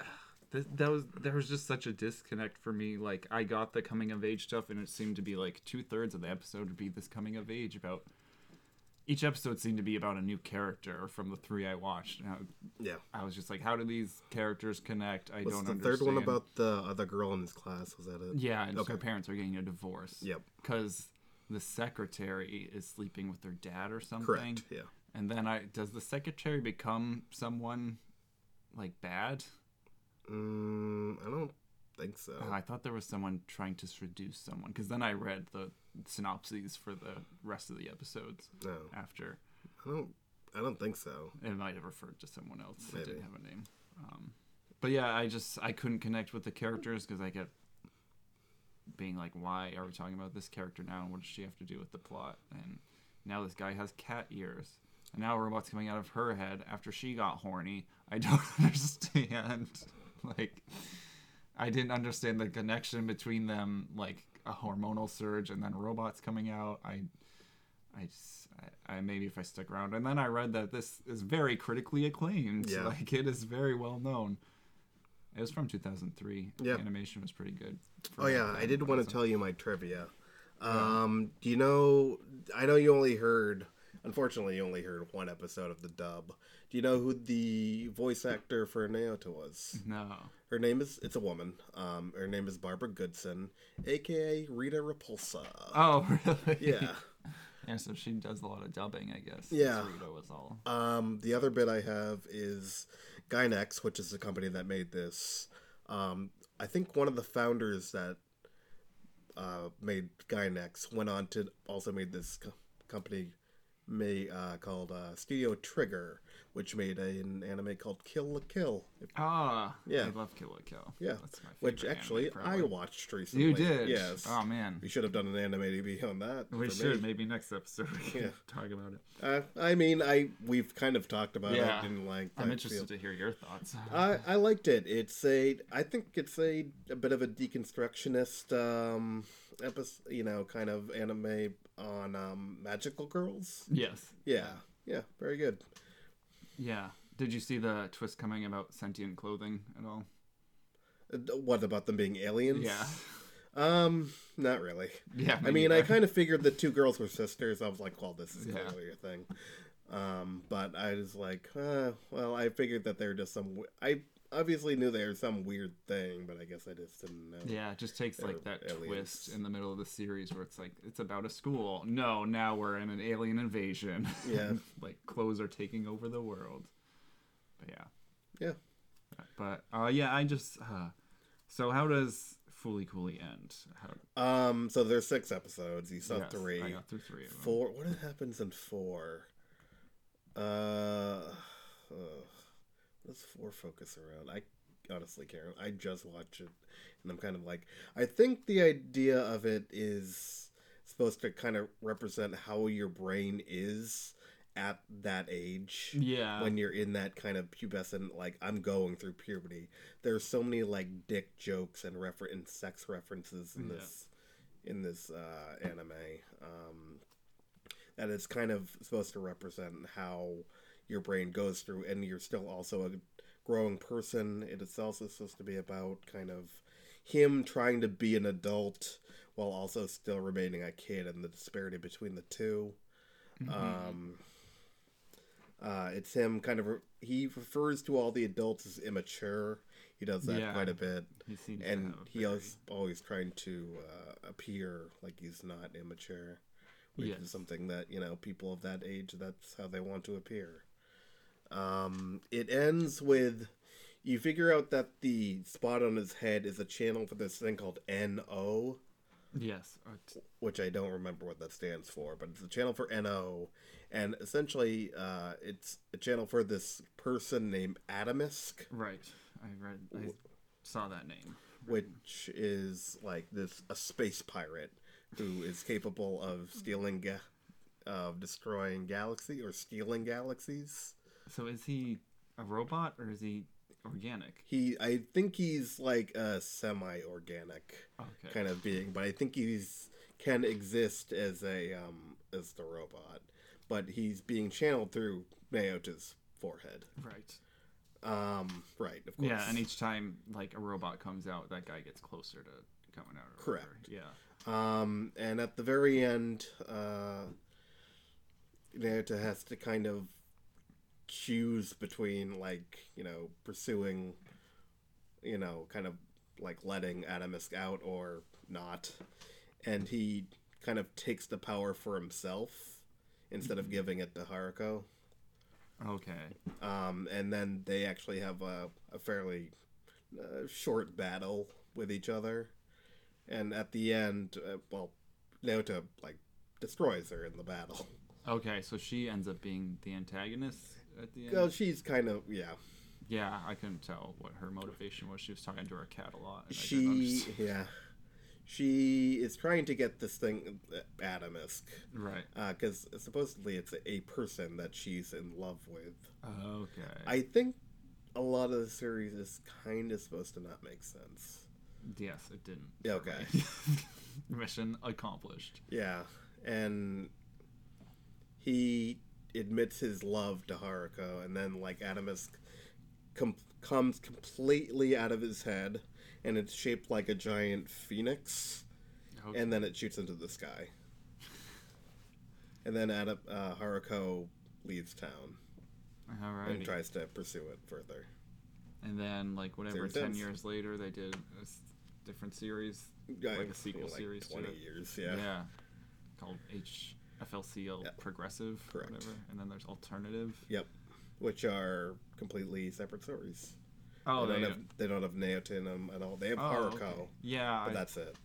th- that was there was just such a disconnect for me. Like, I got the coming of age stuff, and it seemed to be like two thirds of the episode would be this coming of age about. Each episode seemed to be about a new character from the three I watched. And I, yeah, I was just like, how do these characters connect? I What's don't the understand. The third one about the other girl in his class, was that it? Yeah, and okay. Her parents are getting a divorce. Yep. Because the secretary is sleeping with their dad or something. Correct. Yeah. And then I does the secretary become someone like bad? Mm, I don't think so. Uh, I thought there was someone trying to seduce someone, because then I read the synopses for the rest of the episodes. No. After. I don't I don't think so. It might have referred to someone else. Maybe. That didn't have a name. Um, but yeah, I just I couldn't connect with the characters, because I kept being like, why are we talking about this character now, and what does she have to do with the plot? And now this guy has cat ears, and now a robot's coming out of her head after she got horny. I don't understand. Like, I didn't understand the connection between them, like a hormonal surge and then robots coming out. I, I just, I, I maybe if I stick around. And then I read that this is very critically acclaimed. Yeah. Like, it is very well known. It was from two thousand three. Yep. The animation was pretty good. Oh yeah, I did want to tell you my trivia. Um, yeah. Do you know, I know you only heard, unfortunately you only heard one episode of the dub. Do you know who the voice actor for Naota was? No. Her name is, it's a woman. Um, her name is Barbara Goodson, a k a. Rita Repulsa. Oh, really? Yeah. And so she does a lot of dubbing, I guess. Yeah. Rita was all. Um, the other bit I have is Gainax, which is the company that made this. Um, I think one of the founders that uh, made Gainax went on to also made this co- company may, uh, called uh, Studio Trigger, which made a, an anime called Kill la Kill. Ah, yeah. I love Kill la Kill. Yeah, that's my favorite, which actually anime, I watched recently. You did? Yes. Oh, man. We should have done an anime T V on that. We should. Me. Maybe next episode we can yeah. talk about it. Uh, I mean, I we've kind of talked about yeah. it. I didn't like I'm interested field. to hear your thoughts. I, I liked it. It's a, I think it's a, a bit of a deconstructionist um, episode, you know, kind of anime on um, magical girls. Yes. Yeah. Yeah, very good. Yeah. Did you see the twist coming about sentient clothing at all? What, about them being aliens? Yeah. Um, not really. Yeah. I mean, either. I kind of figured the two girls were sisters. I was like, well, this is clearly yeah. your thing. Um, but I was like, uh, well, I figured that they're just some... I obviously knew they were some weird thing, but I guess I just didn't know. Yeah, it just takes, like, that aliens. twist in the middle of the series where it's like, it's about a school. No, now we're in an alien invasion. Yeah. Like, clothes are taking over the world. But yeah. Yeah. But, uh, yeah, I just, uh, so how does Fooly Cooly end? How... Um, so there's six episodes. You saw yes, three. I got through three of them. Four, what happens in four? Uh... uh... Let's four focus around. I honestly care. I just watch it, and I'm kind of like, I think the idea of it is supposed to kind of represent how your brain is at that age. Yeah. When you're in that kind of pubescent, like, I'm going through puberty. There's so many, like, dick jokes and refer- and sex references in yeah. this in this uh, anime um, that it's kind of supposed to represent how your brain goes through, and you're still also a growing person. It is also supposed to be about kind of him trying to be an adult while also still remaining a kid, and the disparity between the two. Mm-hmm. Um, uh, it's him kind of, re- he refers to all the adults as immature. He does that yeah, quite a bit. He seems and he very... is always trying to uh, appear like he's not immature, which yes. is something that, you know, people of that age, that's how they want to appear. Um, it ends with, you figure out that the spot on his head is a channel for this thing called N O. Yes. Which I don't remember what that stands for, but it's a channel for N O. And essentially, uh, it's a channel for this person named Atomisk. Right. I read, I saw that name. Which is like this, a space pirate who is capable of stealing, ga- of destroying galaxy or stealing galaxies. So is he a robot, or is he organic? He, I think he's like a semi-organic okay. kind of being, but I think he's can exist as a um, as the robot. But he's being channeled through Naota's forehead. Right. Um. Right. of course. Yeah, and each time like a robot comes out, that guy gets closer to coming out. Or correct. Whatever. Yeah. Um, and at the very end, uh, Naruto has to kind of choose between like you know pursuing, you know, kind of like letting Adamus out or not, and he kind of takes the power for himself instead of giving it to Haruko. Okay. Um, and then they actually have a, a fairly uh, short battle with each other. And at the end, uh, well, Naota, like, destroys her in the battle. Okay, so she ends up being the antagonist at the end? Well, she's kind of, yeah. Yeah, I couldn't tell what her motivation was. She was talking to her cat a lot. And she, I didn't understand. Yeah. She is trying to get this thing, Adamus. Right. Because uh, supposedly it's a person that she's in love with. Okay. I think a lot of the series is kind of supposed to not make sense. Yes, it didn't. Okay. Mission accomplished. Yeah. And he admits his love to Haruko, and then, like, Adamus com- comes completely out of his head. And it's shaped like a giant phoenix, okay. And then it shoots into the sky. And then Adam, uh, Haruko leaves town. All right. And tries to pursue it further. And then, like, whatever, ten does. years later, they did a different series, I like a sequel like series twenty to it. years, yeah. Yeah. Called H F L C L yeah. Progressive, correct. Whatever. And then there's Alternative. Yep. Which are completely separate stories. Oh, they, they, don't have, they don't have Naota in them at all. They have oh, Haruko. Okay. Yeah. But I, that's it.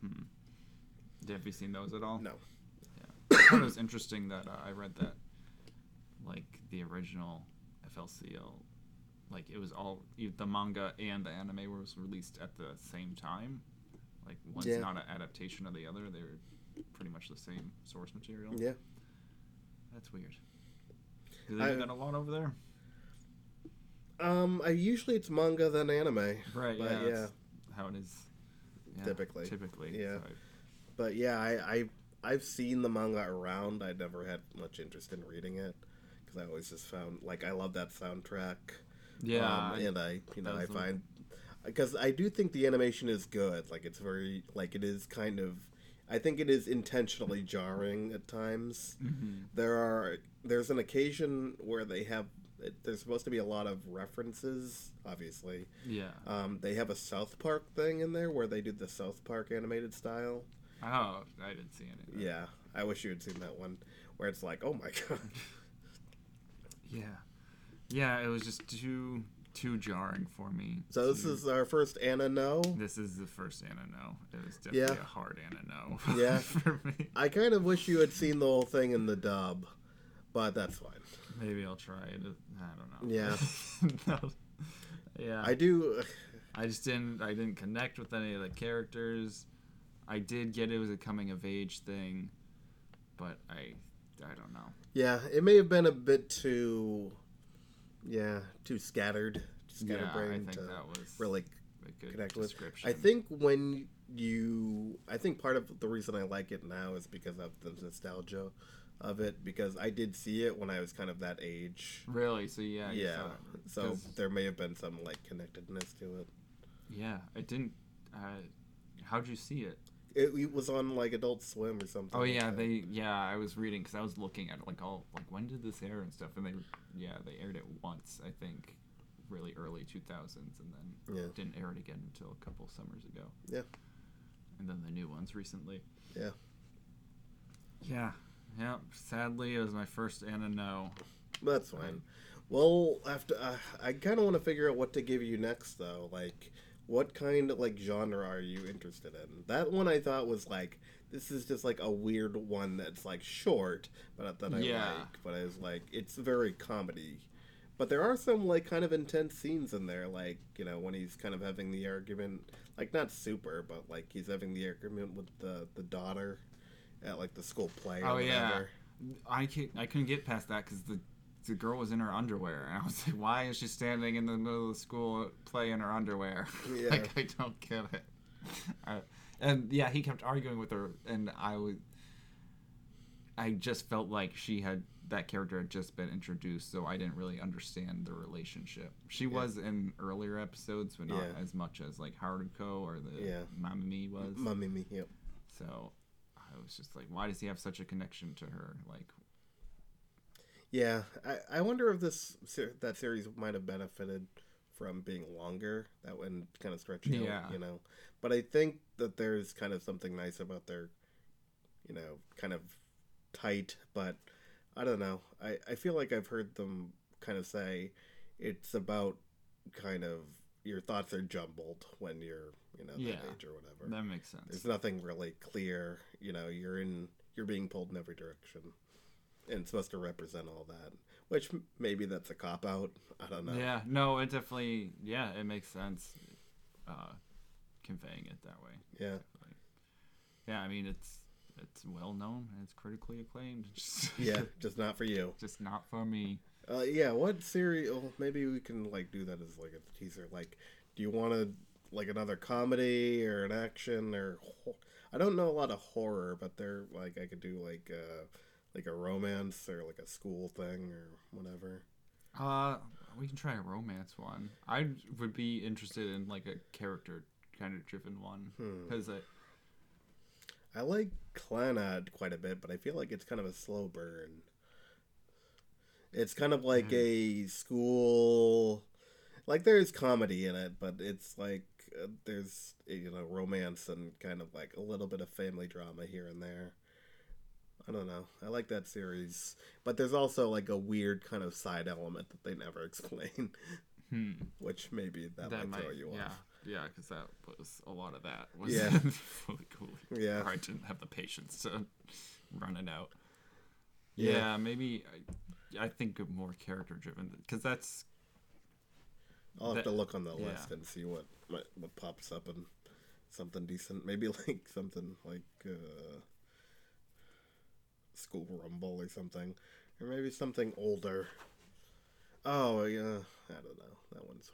Hmm. Have you seen those at all? No. Yeah. I thought it was interesting that uh, I read that, like, the original F L C L, like, it was all, the manga and the anime was released at the same time. Like, one's yeah. not an adaptation of the other. They were pretty much the same source material. Yeah. That's weird. Do they I, do that a lot over there? Um, I usually it's manga than anime. Right, but yeah. yeah. That's how it is. Yeah, typically. Typically. Yeah. So. But yeah, I, I, I've seen the manga around. I never had much interest in reading it because I always just found, like, I love that soundtrack. Yeah. Um, and I, you know, I find, because I do think the animation is good. Like, it's very, like, it is kind of, I think it is intentionally jarring at times. Mm-hmm. There are, there's an occasion where they have, It, there's supposed to be a lot of references, obviously. Yeah. Um, they have a South Park thing in there where they do the South Park animated style. Oh, I didn't see any. Yeah, I wish you had seen that one where it's like, oh my god. yeah, yeah, it was just too too jarring for me. So to... this is our first Anna No. This is the first Anna No. It was definitely yeah. a hard Anna No. yeah. For me, I kind of wish you had seen the whole thing in the dub, but that's fine. Maybe I'll try it. I don't know. Yeah. no. Yeah. I do. I just didn't, I didn't connect with any of the characters. I did get it was a coming of age thing, but I, I don't know. Yeah. It may have been a bit too, yeah, too scattered. Scatterbrained yeah, I think to that was really a good connect with. I think when you, I think part of the reason I like it now is because of the nostalgia of it, because I did see it when I was kind of that age. Really? So yeah. Yeah. Saw it. So there may have been some like connectedness to it. Yeah, it didn't. Uh, how'd you see it? it? It was on like Adult Swim or something. Oh yeah, like they. Yeah, I was reading because I was looking at it like all like when did this air and stuff, and they yeah they aired it once I think, really early two thousands, and then yeah. didn't air it again until a couple summers ago. Yeah. And then the new ones recently. Yeah. Yeah. Yeah, sadly, it was my first and a no. That's fine. Um, well, after uh, I kind of want to figure out what to give you next, though. Like, what kind of like genre are you interested in? That one I thought was like, this is just like a weird one that's like short, but that I yeah. like. But I was like, it's very comedy. But there are some like kind of intense scenes in there, like you know when he's kind of having the argument, like not super, but like he's having the argument with the the daughter. At, like, the school play or oh, yeah. whatever. I, can't, I couldn't get past that because the, the girl was in her underwear. And I was like, why is she standing in the middle of the school play in her underwear? Yeah. like, I don't get it. I, and, yeah, he kept arguing with her, and I was... I just felt like she had that character had just been introduced, so I didn't really understand the relationship. She yeah. was in earlier episodes, but not yeah. as much as like Haruko or the yeah. Mamimi was. Mamimi, yep. So I was just like, why does he have such a connection to her? Like, yeah, I, I wonder if this that series might have benefited from being longer, that went kind of stretching yeah. out, you know. But I think that there's kind of something nice about their, you know, kind of tight, but I don't know. I, I feel like I've heard them kind of say it's about kind of your thoughts are jumbled when you're, you know, that yeah, age or whatever. That makes sense. There's nothing really clear, you know, you're in you're being pulled in every direction and it's supposed to represent all that. Which maybe that's a cop out. I don't know. Yeah, no, it definitely yeah, it makes sense uh, conveying it that way. Yeah. Definitely. Yeah, I mean it's It's well known and it's critically acclaimed. Just yeah, just not for you. Just not for me. Uh, yeah, what series? Well, maybe we can like do that as like a teaser. Like, do you want to like another comedy or an action or? Ho- I don't know a lot of horror, but they're like I could do like uh, like a romance or like a school thing or whatever. Uh, we can try a romance one. I would be interested in like a character kind of driven one because hmm. I. I like Clannad quite a bit, but I feel like it's kind of a slow burn. It's kind of like a school... Like, there's comedy in it, but it's like uh, there's, you know, romance and kind of like a little bit of family drama here and there. I don't know. I like that series. But there's also like a weird kind of side element that they never explain. Hmm. Which maybe that, that might, might throw you yeah. off. Yeah, because that was a lot of that. Was yeah. really cool. Yeah. Or I didn't have the patience to run it out. Yeah, yeah maybe I, I think more character-driven. Because that's... I'll have that, to look on the yeah. list and see what, what, what pops up and something decent. Maybe like something like uh, School Rumble or something. Or maybe something older. Oh, yeah. I don't know. That one's...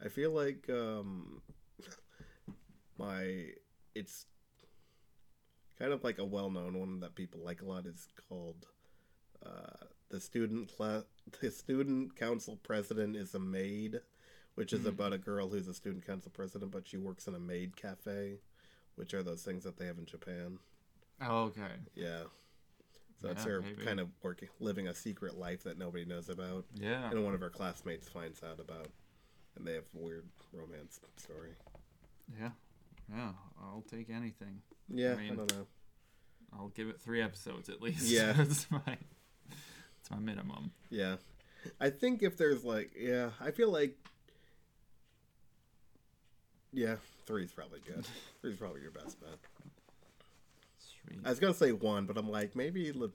I feel like um, my it's kind of like a well-known one that people like a lot is called uh, the student cl- the student council president is a maid, which is mm-hmm. about a girl who's a student council president, but she works in a maid cafe, which are those things that they have in Japan. Oh, okay. Yeah. So it's yeah, her maybe. kind of working, living a secret life that nobody knows about. Yeah. And one of her classmates finds out about. And they have a weird romance story. Yeah. Yeah. I'll take anything. Yeah. I, mean, I don't know. I'll give it three episodes at least. Yeah. That's my, that's my minimum. Yeah. I think if there's like, yeah, I feel like, yeah, three's probably good. Three's probably your best bet. Sweet. I was going to say one, but I'm like, maybe li-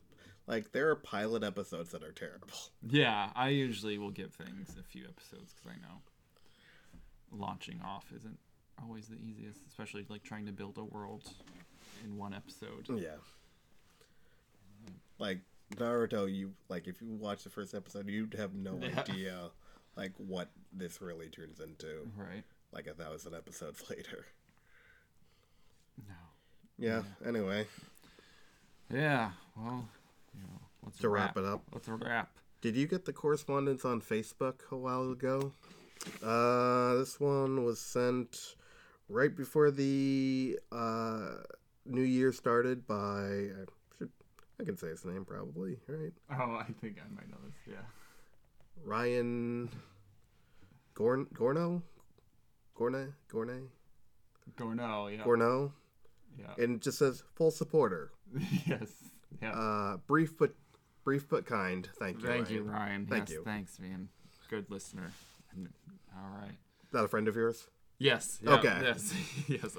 Like, there are pilot episodes that are terrible. Yeah. I usually will give things a few episodes because I know. Launching off isn't always the easiest, especially like trying to build a world in one episode. Yeah. Like Naruto, you like if you watch the first episode, you'd have no yeah. idea like what this really turns into. Right. Like a thousand episodes later. No. Yeah. yeah. Anyway. Yeah. Well. You know, let's to wrap. wrap it up. Let's wrap. Did you get the correspondence on Facebook a while ago? Uh, this one was sent right before the uh, new year started by, I, should, I can say his name probably, right? Oh, I think I might know this, yeah. Ryan Gorn, Gorno? Gorne? Gorne? Gorno, yeah. Gorno? Yeah. And it just says, full supporter. yes. Yeah. Uh, brief but brief but kind. Thank you, Thank Ryan. you, Ryan. Thank yes, you. Thanks, man. Good listener. All right. Is that a friend of yours? Yes. Yeah, okay. Yes. yes.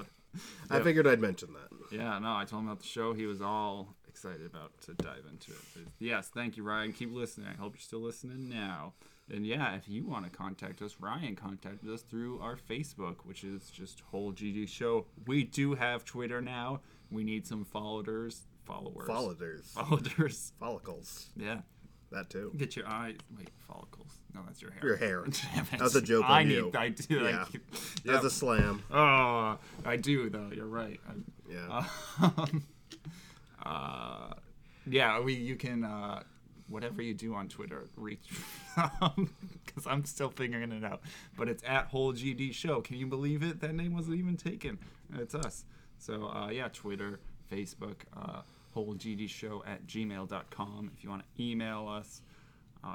I yep. figured I'd mention that. Yeah, no, I told him about the show. He was all excited about to dive into it. Yes, thank you, Ryan. Keep listening. I hope you're still listening now. And yeah, if you want to contact us, Ryan contacted us through our Facebook, which is just Whole G D Show. We do have Twitter now. We need some followers. Followers. Followers. Followers. Follicles. Yeah. That too. Get your eyes. Wait, follicles. No, that's your hair. Your hair. That was a joke I on need, you. I do. Yeah. I keep, yeah. That was a slam. Oh, I do, though. You're right. I, yeah. Uh, um, uh, Yeah, we you can uh, whatever you do on Twitter, reach because I'm still figuring it out. But it's at Whole G D Show. Can you believe it? That name wasn't even taken. It's us. So uh, yeah, Twitter, Facebook, uh, Whole G D Show at gmail dot com. If you want to email us, uh,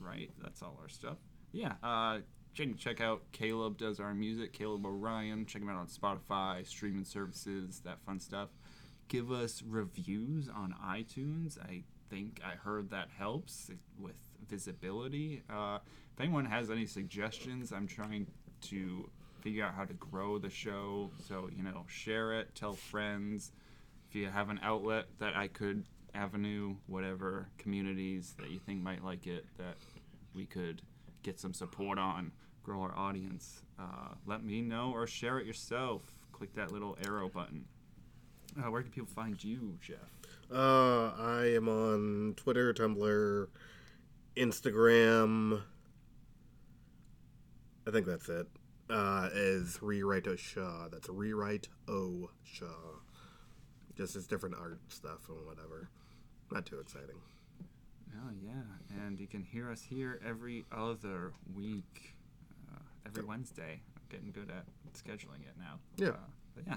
right? That's all our stuff. Yeah. Uh, check out Caleb does our music. Caleb Orion. Check him out on Spotify, streaming services, that fun stuff. Give us reviews on iTunes. I think I heard that helps with visibility. Uh, if anyone has any suggestions, I'm trying to figure out how to grow the show. So, you know, share it, tell friends. If you have an outlet that I could, avenue, whatever, communities that you think might like it, that we could get some support on, grow our audience, uh, let me know, or share it yourself. Click that little arrow button. Uh, where can people find you, Jeff? Uh, I am on Twitter, Tumblr, Instagram. I think that's it. Uh, is Rewrite O Shaw. That's Rewrite O Shaw. Just as different art stuff and whatever. Not too exciting. Oh, yeah. And you can hear us here every other week, uh, every yeah. Wednesday. I'm getting good at scheduling it now. Yeah. Uh, but yeah.